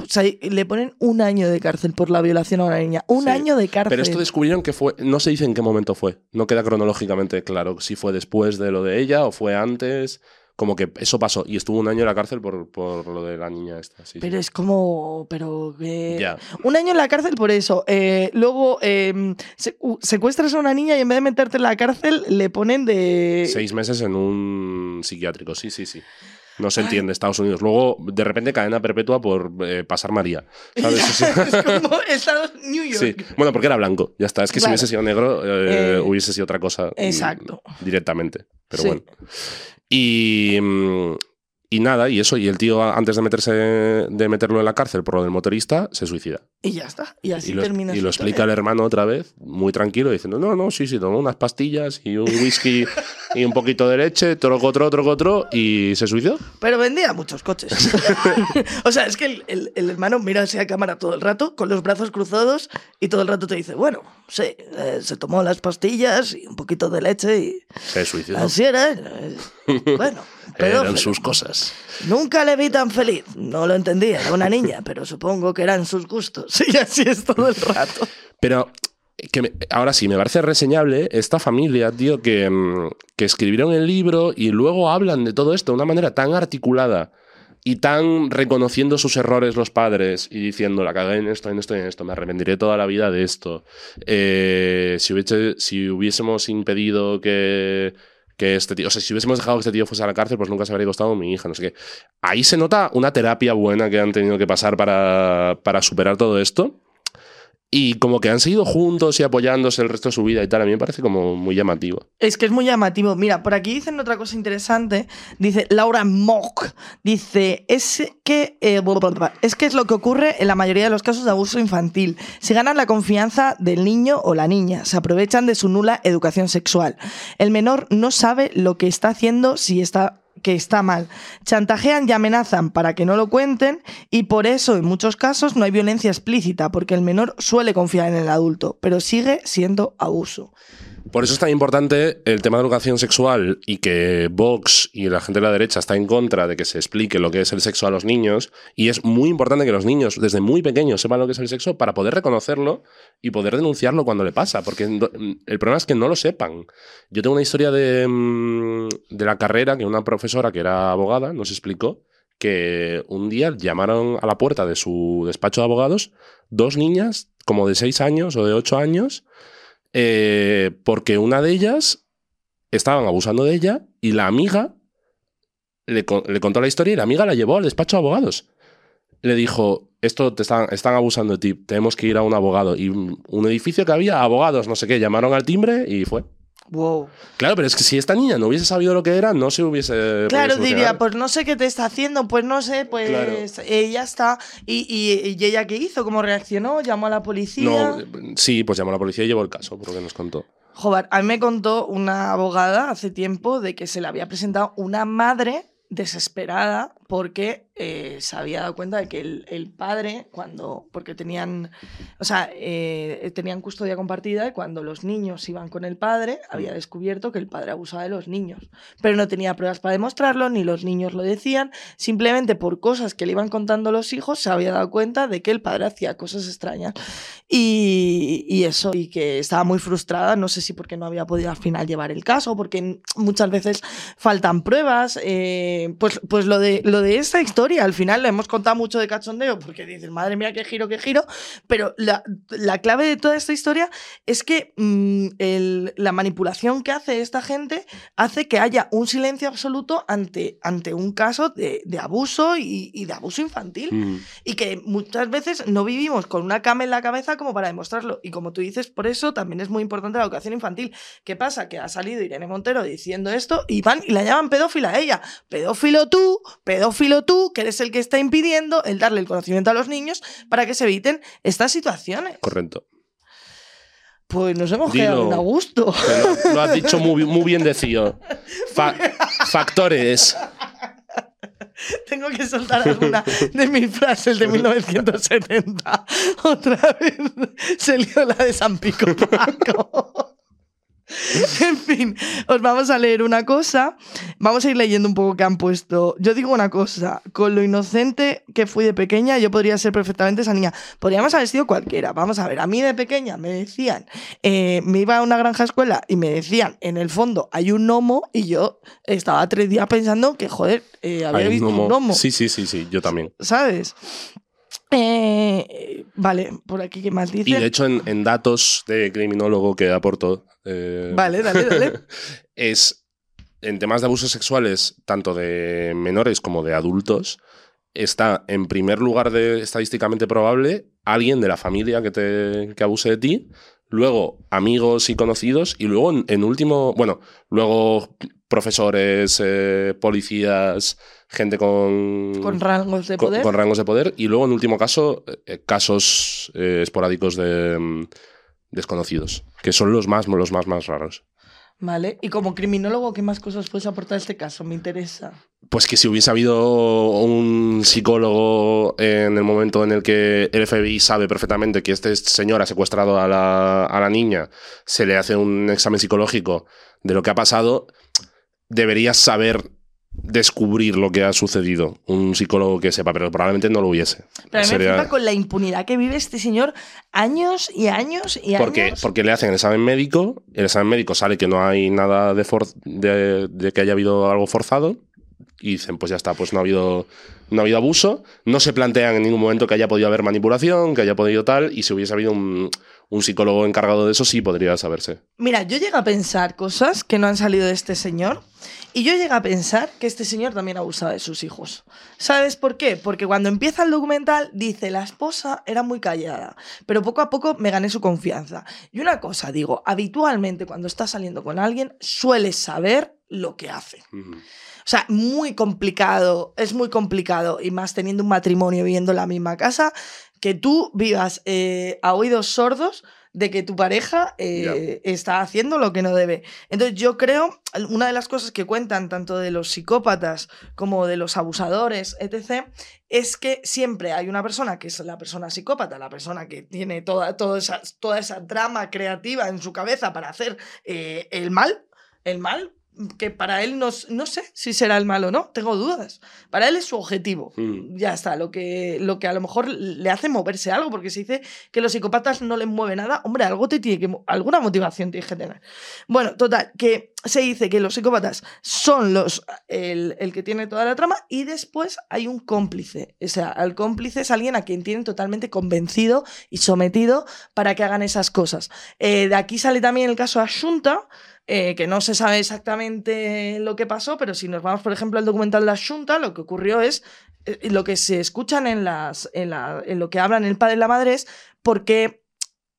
O sea, le ponen un año de cárcel por la violación a una niña. Un sí. año de cárcel. Pero esto descubrieron que fue... No se dice en qué momento fue. No queda cronológicamente claro si fue después de lo de ella o fue antes. Como que eso pasó. Y estuvo un año en la cárcel por, por lo de la niña esta. Sí, pero sí. es como... pero eh, yeah. Un año en la cárcel por eso. Eh, luego eh, secuestras a una niña y en vez de meterte en la cárcel le ponen de... Seis meses en un psiquiátrico. Sí, sí, sí. No se entiende, Estados Unidos. Luego, de repente, cadena perpetua por eh, pasar María. ¿Sabes? Es como Estados New York. Sí. Bueno, porque era blanco. Ya está. Es que claro. si hubiese sido negro, eh, eh, hubiese sido otra cosa. Exacto. Directamente. Pero sí. bueno. Y, y nada, y eso. Y el tío, antes de meterse de meterlo en la cárcel por lo del motorista, se suicida. Y ya está. Y así y lo, termina. Y lo explica el hermano otra vez, muy tranquilo, diciendo, no, no, sí, sí, tomó unas pastillas y un whisky... Y un poquito de leche, troco, troco, troco, troco, y se suicidó. Pero vendía muchos coches. O sea, es que el, el, el hermano mira hacia cámara todo el rato, con los brazos cruzados, y todo el rato te dice, bueno, sí, eh, se tomó las pastillas y un poquito de leche y... Se suicidó. Así era. Eh, bueno. Pero eran sus cosas. Nunca le vi tan feliz. No lo entendía, era una niña, pero supongo que eran sus gustos. Y así es todo el rato. Pero... Que me, ahora sí, me parece reseñable esta familia, tío, que, que escribieron el libro y luego hablan de todo esto de una manera tan articulada y tan reconociendo sus errores los padres y diciendo, la cagué en esto, en esto y en esto, me arrepentiré toda la vida de esto. Eh, si, hubiese, si hubiésemos impedido que... que este tío, o sea, si hubiésemos dejado que este tío fuese a la cárcel, pues nunca se habría costado mi hija, no sé qué. Ahí se nota una terapia buena que han tenido que pasar para, para superar todo esto. Y como que han seguido juntos y apoyándose el resto de su vida y tal, a mí me parece como muy llamativo. Es que es muy llamativo. Mira, por aquí dicen otra cosa interesante. Dice Laura Mock. Dice, es que, eh, es que es lo que ocurre en la mayoría de los casos de abuso infantil. Se ganan la confianza del niño o la niña. Se aprovechan de su nula educación sexual. El menor no sabe lo que está haciendo si está... que está mal. Chantajean y amenazan para que no lo cuenten y por eso en muchos casos no hay violencia explícita porque el menor suele confiar en el adulto, pero sigue siendo abuso. Por eso es tan importante el tema de educación sexual y que Vox y la gente de la derecha está en contra de que se explique lo que es el sexo a los niños y es muy importante que los niños desde muy pequeños sepan lo que es el sexo para poder reconocerlo y poder denunciarlo cuando le pasa, porque el problema es que no lo sepan. Yo tengo una historia de, de la carrera que una profesora que era abogada nos explicó que un día llamaron a la puerta de su despacho de abogados dos niñas como de seis años o de ocho años Eh, porque una de ellas estaban abusando de ella y la amiga le, le contó la historia y la amiga la llevó al despacho de abogados. Le dijo, esto te están, están abusando de ti, tenemos que ir a un abogado. Y un edificio que había, abogados, no sé qué, llamaron al timbre y fue. Wow. Claro, pero es que si esta niña no hubiese sabido lo que era, no se hubiese... Claro, diría, pues no sé qué te está haciendo, pues no sé, pues claro. eh, ya está. ¿Y, y, ¿Y ella qué hizo? ¿Cómo reaccionó? ¿Llamó a la policía? No, sí, pues llamó a la policía y llevó el caso, por lo que nos contó. Joder, a mí me contó una abogada hace tiempo de que se le había presentado una madre desesperada porque eh, se había dado cuenta de que el, el padre, cuando, porque tenían, o sea, eh, tenían custodia compartida, y cuando los niños iban con el padre, había descubierto que el padre abusaba de los niños. Pero no tenía pruebas para demostrarlo, ni los niños lo decían. Simplemente por cosas que le iban contando los hijos, se había dado cuenta de que el padre hacía cosas extrañas. Y, y eso, y que estaba muy frustrada, no sé si porque no había podido al final llevar el caso, porque muchas veces faltan pruebas, eh, pues, pues lo de... Lo de esta historia, al final la hemos contado mucho de cachondeo, porque dices, madre mía, qué giro, qué giro, pero la, la clave de toda esta historia es que mmm, el, la manipulación que hace esta gente hace que haya un silencio absoluto ante, ante un caso de, de abuso y, y de abuso infantil, mm. y que muchas veces no vivimos con una cama en la cabeza como para demostrarlo, y como tú dices, por eso también es muy importante la educación infantil. ¿Qué pasa? Que ha salido Irene Montero diciendo esto y van y la llaman pedófila a ella. Pedófilo tú, pedófilo Pedófilo tú, que eres el que está impidiendo el darle el conocimiento a los niños para que se eviten estas situaciones. Correcto. Pues nos hemos Dilo, quedado a gusto. Pero lo has dicho muy, muy bien decido. Fa factores. Tengo que soltar alguna de mis frases de mil novecientos setenta. Otra vez se lió la de San Pico Paco. En fin, os vamos a leer una cosa. Vamos a ir leyendo un poco que han puesto. Yo digo una cosa, con lo inocente que fui de pequeña, yo podría ser perfectamente esa niña. Podríamos haber sido cualquiera. Vamos a ver, a mí de pequeña me decían, eh, me iba a una granja escuela y me decían, en el fondo hay un gnomo, y yo estaba tres días pensando que, joder, eh, había visto un gnomo. Sí, sí, sí, sí, yo también. ¿Sabes? Eh, vale, por aquí, ¿qué más dice? Y de hecho, en, en datos de criminólogo que aporto, eh, vale, dale, dale. Es en temas de abusos sexuales, tanto de menores como de adultos, está en primer lugar de estadísticamente probable alguien de la familia que, te, que abuse de ti, luego amigos y conocidos, y luego en, en último, bueno, luego profesores, eh, policías, gente con, con rangos de poder. Con, con rangos de poder. Y luego, en último caso, eh, casos eh, esporádicos de mm, desconocidos, que son los más, los más, más raros. Vale. Y como criminólogo, ¿qué más cosas puedes aportar a este caso? Me interesa. Pues que si hubiese habido un psicólogo en el momento en el que el F B I sabe perfectamente que este señor ha secuestrado a la, a la niña, se le hace un examen psicológico de lo que ha pasado, deberías saber descubrir lo que ha sucedido. Un psicólogo que sepa, pero probablemente no lo hubiese. Pero a mí me preocupa con la impunidad que vive este señor años y años y porque, años. Porque le hacen el examen médico, el examen médico sale que no hay nada de, for de, de que haya habido algo forzado, y dicen, pues ya está, pues no ha habido, no ha habido abuso. No se plantean en ningún momento que haya podido haber manipulación, que haya podido tal, y si hubiese habido un, un psicólogo encargado de eso, sí podría saberse. Mira, yo llego a pensar cosas que no han salido de este señor, y yo llego a pensar que este señor también abusaba de sus hijos. ¿Sabes por qué? Porque cuando empieza el documental dice, la esposa era muy callada, pero poco a poco me gané su confianza. Y una cosa digo, habitualmente cuando estás saliendo con alguien sueles saber lo que hace. Uh-huh. O sea, muy complicado, es muy complicado, y más teniendo un matrimonio viviendo en la misma casa, que tú vivas eh, a oídos sordos de que tu pareja eh, yeah. está haciendo lo que no debe. Entonces yo creo, una de las cosas que cuentan tanto de los psicópatas como de los abusadores, etcétera, es que siempre hay una persona que es la persona psicópata, la persona que tiene toda, toda, esa, toda esa trama creativa en su cabeza para hacer eh, el mal, el mal, que para él no, no sé si será el malo o no, tengo dudas. Para él es su objetivo. Mm. Ya está, lo que, lo que a lo mejor le hace moverse algo, porque se dice que los psicópatas no les mueve nada. Hombre, algo te tiene que, alguna motivación tienes que tener. Bueno, total, que se dice que los psicópatas son los, el, el que tiene toda la trama, y después hay un cómplice. O sea, el cómplice es alguien a quien tienen totalmente convencido y sometido para que hagan esas cosas. Eh, de aquí sale también el caso Asunta, Eh, que no se sabe exactamente lo que pasó, pero si nos vamos, por ejemplo, al documental de Asunta, lo que ocurrió es, eh, lo que se escuchan en, las, en, la, en lo que hablan el padre y la madre es, ¿por qué?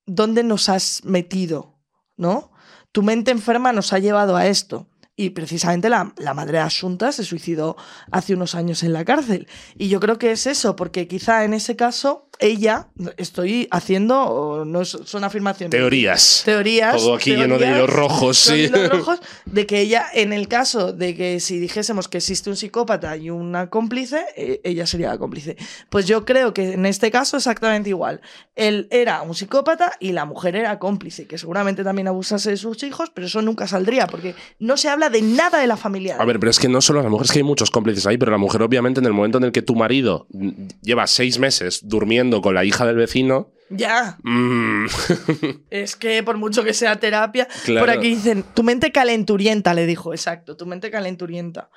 ¿Dónde nos has metido? ¿No? Tu mente enferma nos ha llevado a esto. Y precisamente la, la madre Asunta se suicidó hace unos años en la cárcel. Y yo creo que es eso, porque quizá en ese caso ella, estoy haciendo, no son afirmaciones. Teorías. Teorías. Todo aquí teorías, lleno de hilos rojos, sí. Hilos rojos, de que ella, en el caso de que si dijésemos que existe un psicópata y una cómplice, ella sería la cómplice. Pues yo creo que en este caso exactamente igual. Él era un psicópata y la mujer era cómplice, que seguramente también abusase de sus hijos, pero eso nunca saldría, porque no se habla de nada de la familia. A ver, pero es que no solo la mujer, es que hay muchos cómplices ahí, pero la mujer, obviamente, en el momento en el que tu marido lleva seis meses durmiendo con la hija del vecino. Ya. Mm. Es que por mucho que sea terapia, claro. Por aquí dicen, tu mente calenturienta, le dijo, exacto, tu mente calenturienta.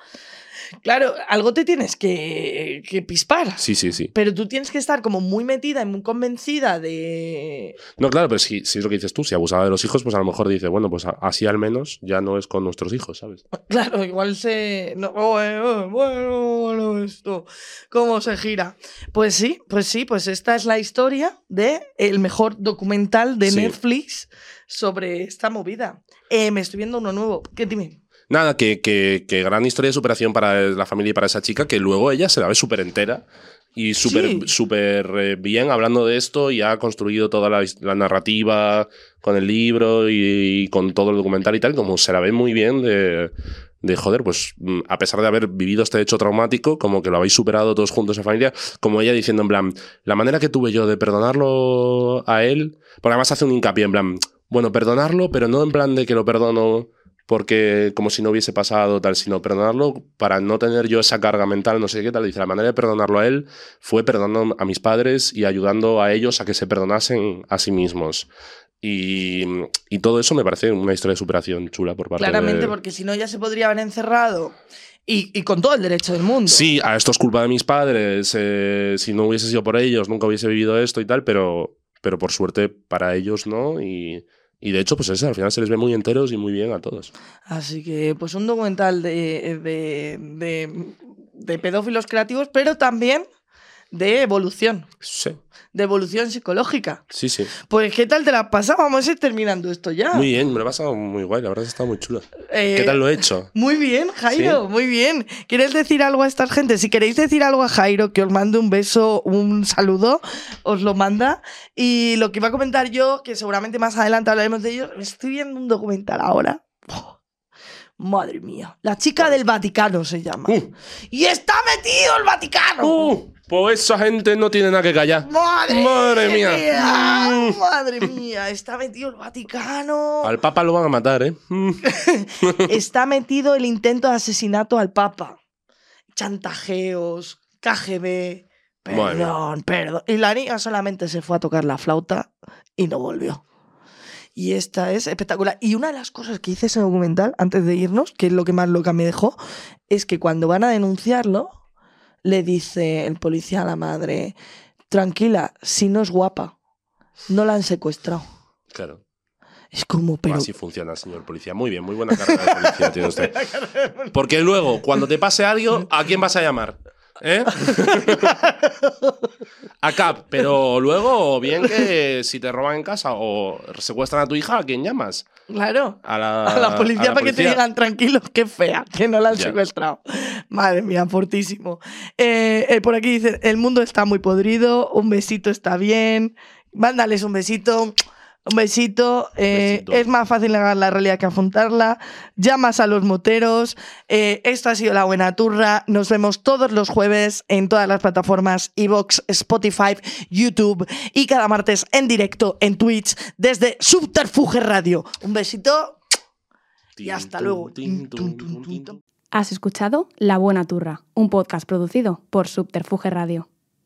Claro, algo te tienes que, que pispar. Sí, sí, sí. Pero tú tienes que estar como muy metida y muy convencida de... No, claro, pero si, si es lo que dices tú, si abusaba de los hijos, pues a lo mejor dice, bueno, pues así al menos ya no es con nuestros hijos, ¿sabes? Claro, igual se... No, bueno, bueno, bueno, esto... ¿Cómo se gira? Pues sí, pues sí, pues esta es la historia de el mejor documental de sí. Netflix sobre esta movida. Eh, me estoy viendo uno nuevo. ¿Qué dime? Nada, que, que, que gran historia de superación para la familia y para esa chica, que luego ella se la ve súper entera y súper sí. súper bien hablando de esto, y ha construido toda la, la narrativa con el libro y, y con todo el documental y tal, como se la ve muy bien de, de joder, pues a pesar de haber vivido este hecho traumático, como que lo habéis superado todos juntos en familia, como ella diciendo en plan, la manera que tuve yo de perdonarlo a él, porque además hace un hincapié en plan, bueno, perdonarlo, pero no en plan de que lo perdono... Porque como si no hubiese pasado tal, sino perdonarlo para no tener yo esa carga mental, no sé qué tal. Dice, la manera de perdonarlo a él fue perdonando a mis padres y ayudando a ellos a que se perdonasen a sí mismos. Y, y todo eso me parece una historia de superación chula por parte de... Claramente, porque si no ya se podría haber encerrado. Y, y con todo el derecho del mundo. Sí, a esto es culpa de mis padres. Eh, si no hubiese sido por ellos, nunca hubiese vivido esto y tal. Pero, pero por suerte para ellos no y... Y de hecho, pues eso, al final se les ve muy enteros y muy bien a todos. Así que, pues un documental de, de, de, de pedófilos creativos, pero también de evolución. Sí. De evolución psicológica. Sí, sí. Pues, ¿qué tal te la pasas? Vamos a ir terminando esto ya. Muy bien, me lo he pasado muy guay, la verdad está muy chulo. Eh, ¿Qué tal lo he hecho? Muy bien, Jairo, ¿sí? Muy bien. ¿Quieres decir algo a esta gente? Si queréis decir algo a Jairo, que os mande un beso, un saludo, os lo manda. Y lo que iba a comentar yo, que seguramente más adelante hablaremos de ello, estoy viendo un documental ahora. Oh. Madre mía. La chica del Vaticano se llama. Uh. ¡Y está metido el Vaticano! Uh. Pues esa gente no tiene nada que callar. ¡Madre, madre mía! mía. Mm. ¡Madre mía! Está metido el Vaticano. Al Papa lo van a matar, ¿eh? Mm. Está metido el intento de asesinato al Papa. Chantajeos, K G B... Perdón, perdón. Y la niña solamente se fue a tocar la flauta y no volvió. Y esta es espectacular. Y una de las cosas que hice ese documental, antes de irnos, que es lo que más loca me dejó, es que cuando van a denunciarlo... Le dice el policía a la madre, tranquila, si no es guapa, no la han secuestrado. Claro. Es como, pero... Así funciona, señor policía. Muy bien, muy buena carrera de policía tiene usted. Porque luego, cuando te pase algo, ¿a quién vas a llamar? ¿Eh? A C A P. Pero luego, bien que si te roban en casa o secuestran a tu hija, ¿a quién llamas? Claro, a la, a la policía a la para policía. Que te digan tranquilos, qué fea, que no la han yeah. secuestrado. Madre mía, fortísimo. Eh, eh, por aquí dicen, el mundo está muy podrido, un besito está bien, mándales un besito, un besito, eh, besito. Es más fácil negar la realidad que afrontarla, llamas a los moteros, eh, esta ha sido La Buena Turra, nos vemos todos los jueves en todas las plataformas, Evox, Spotify, YouTube y cada martes en directo en Twitch desde Subterfuge Radio. Un besito y hasta luego. Has escuchado La Buena Turra, un podcast producido por Subterfuge Radio.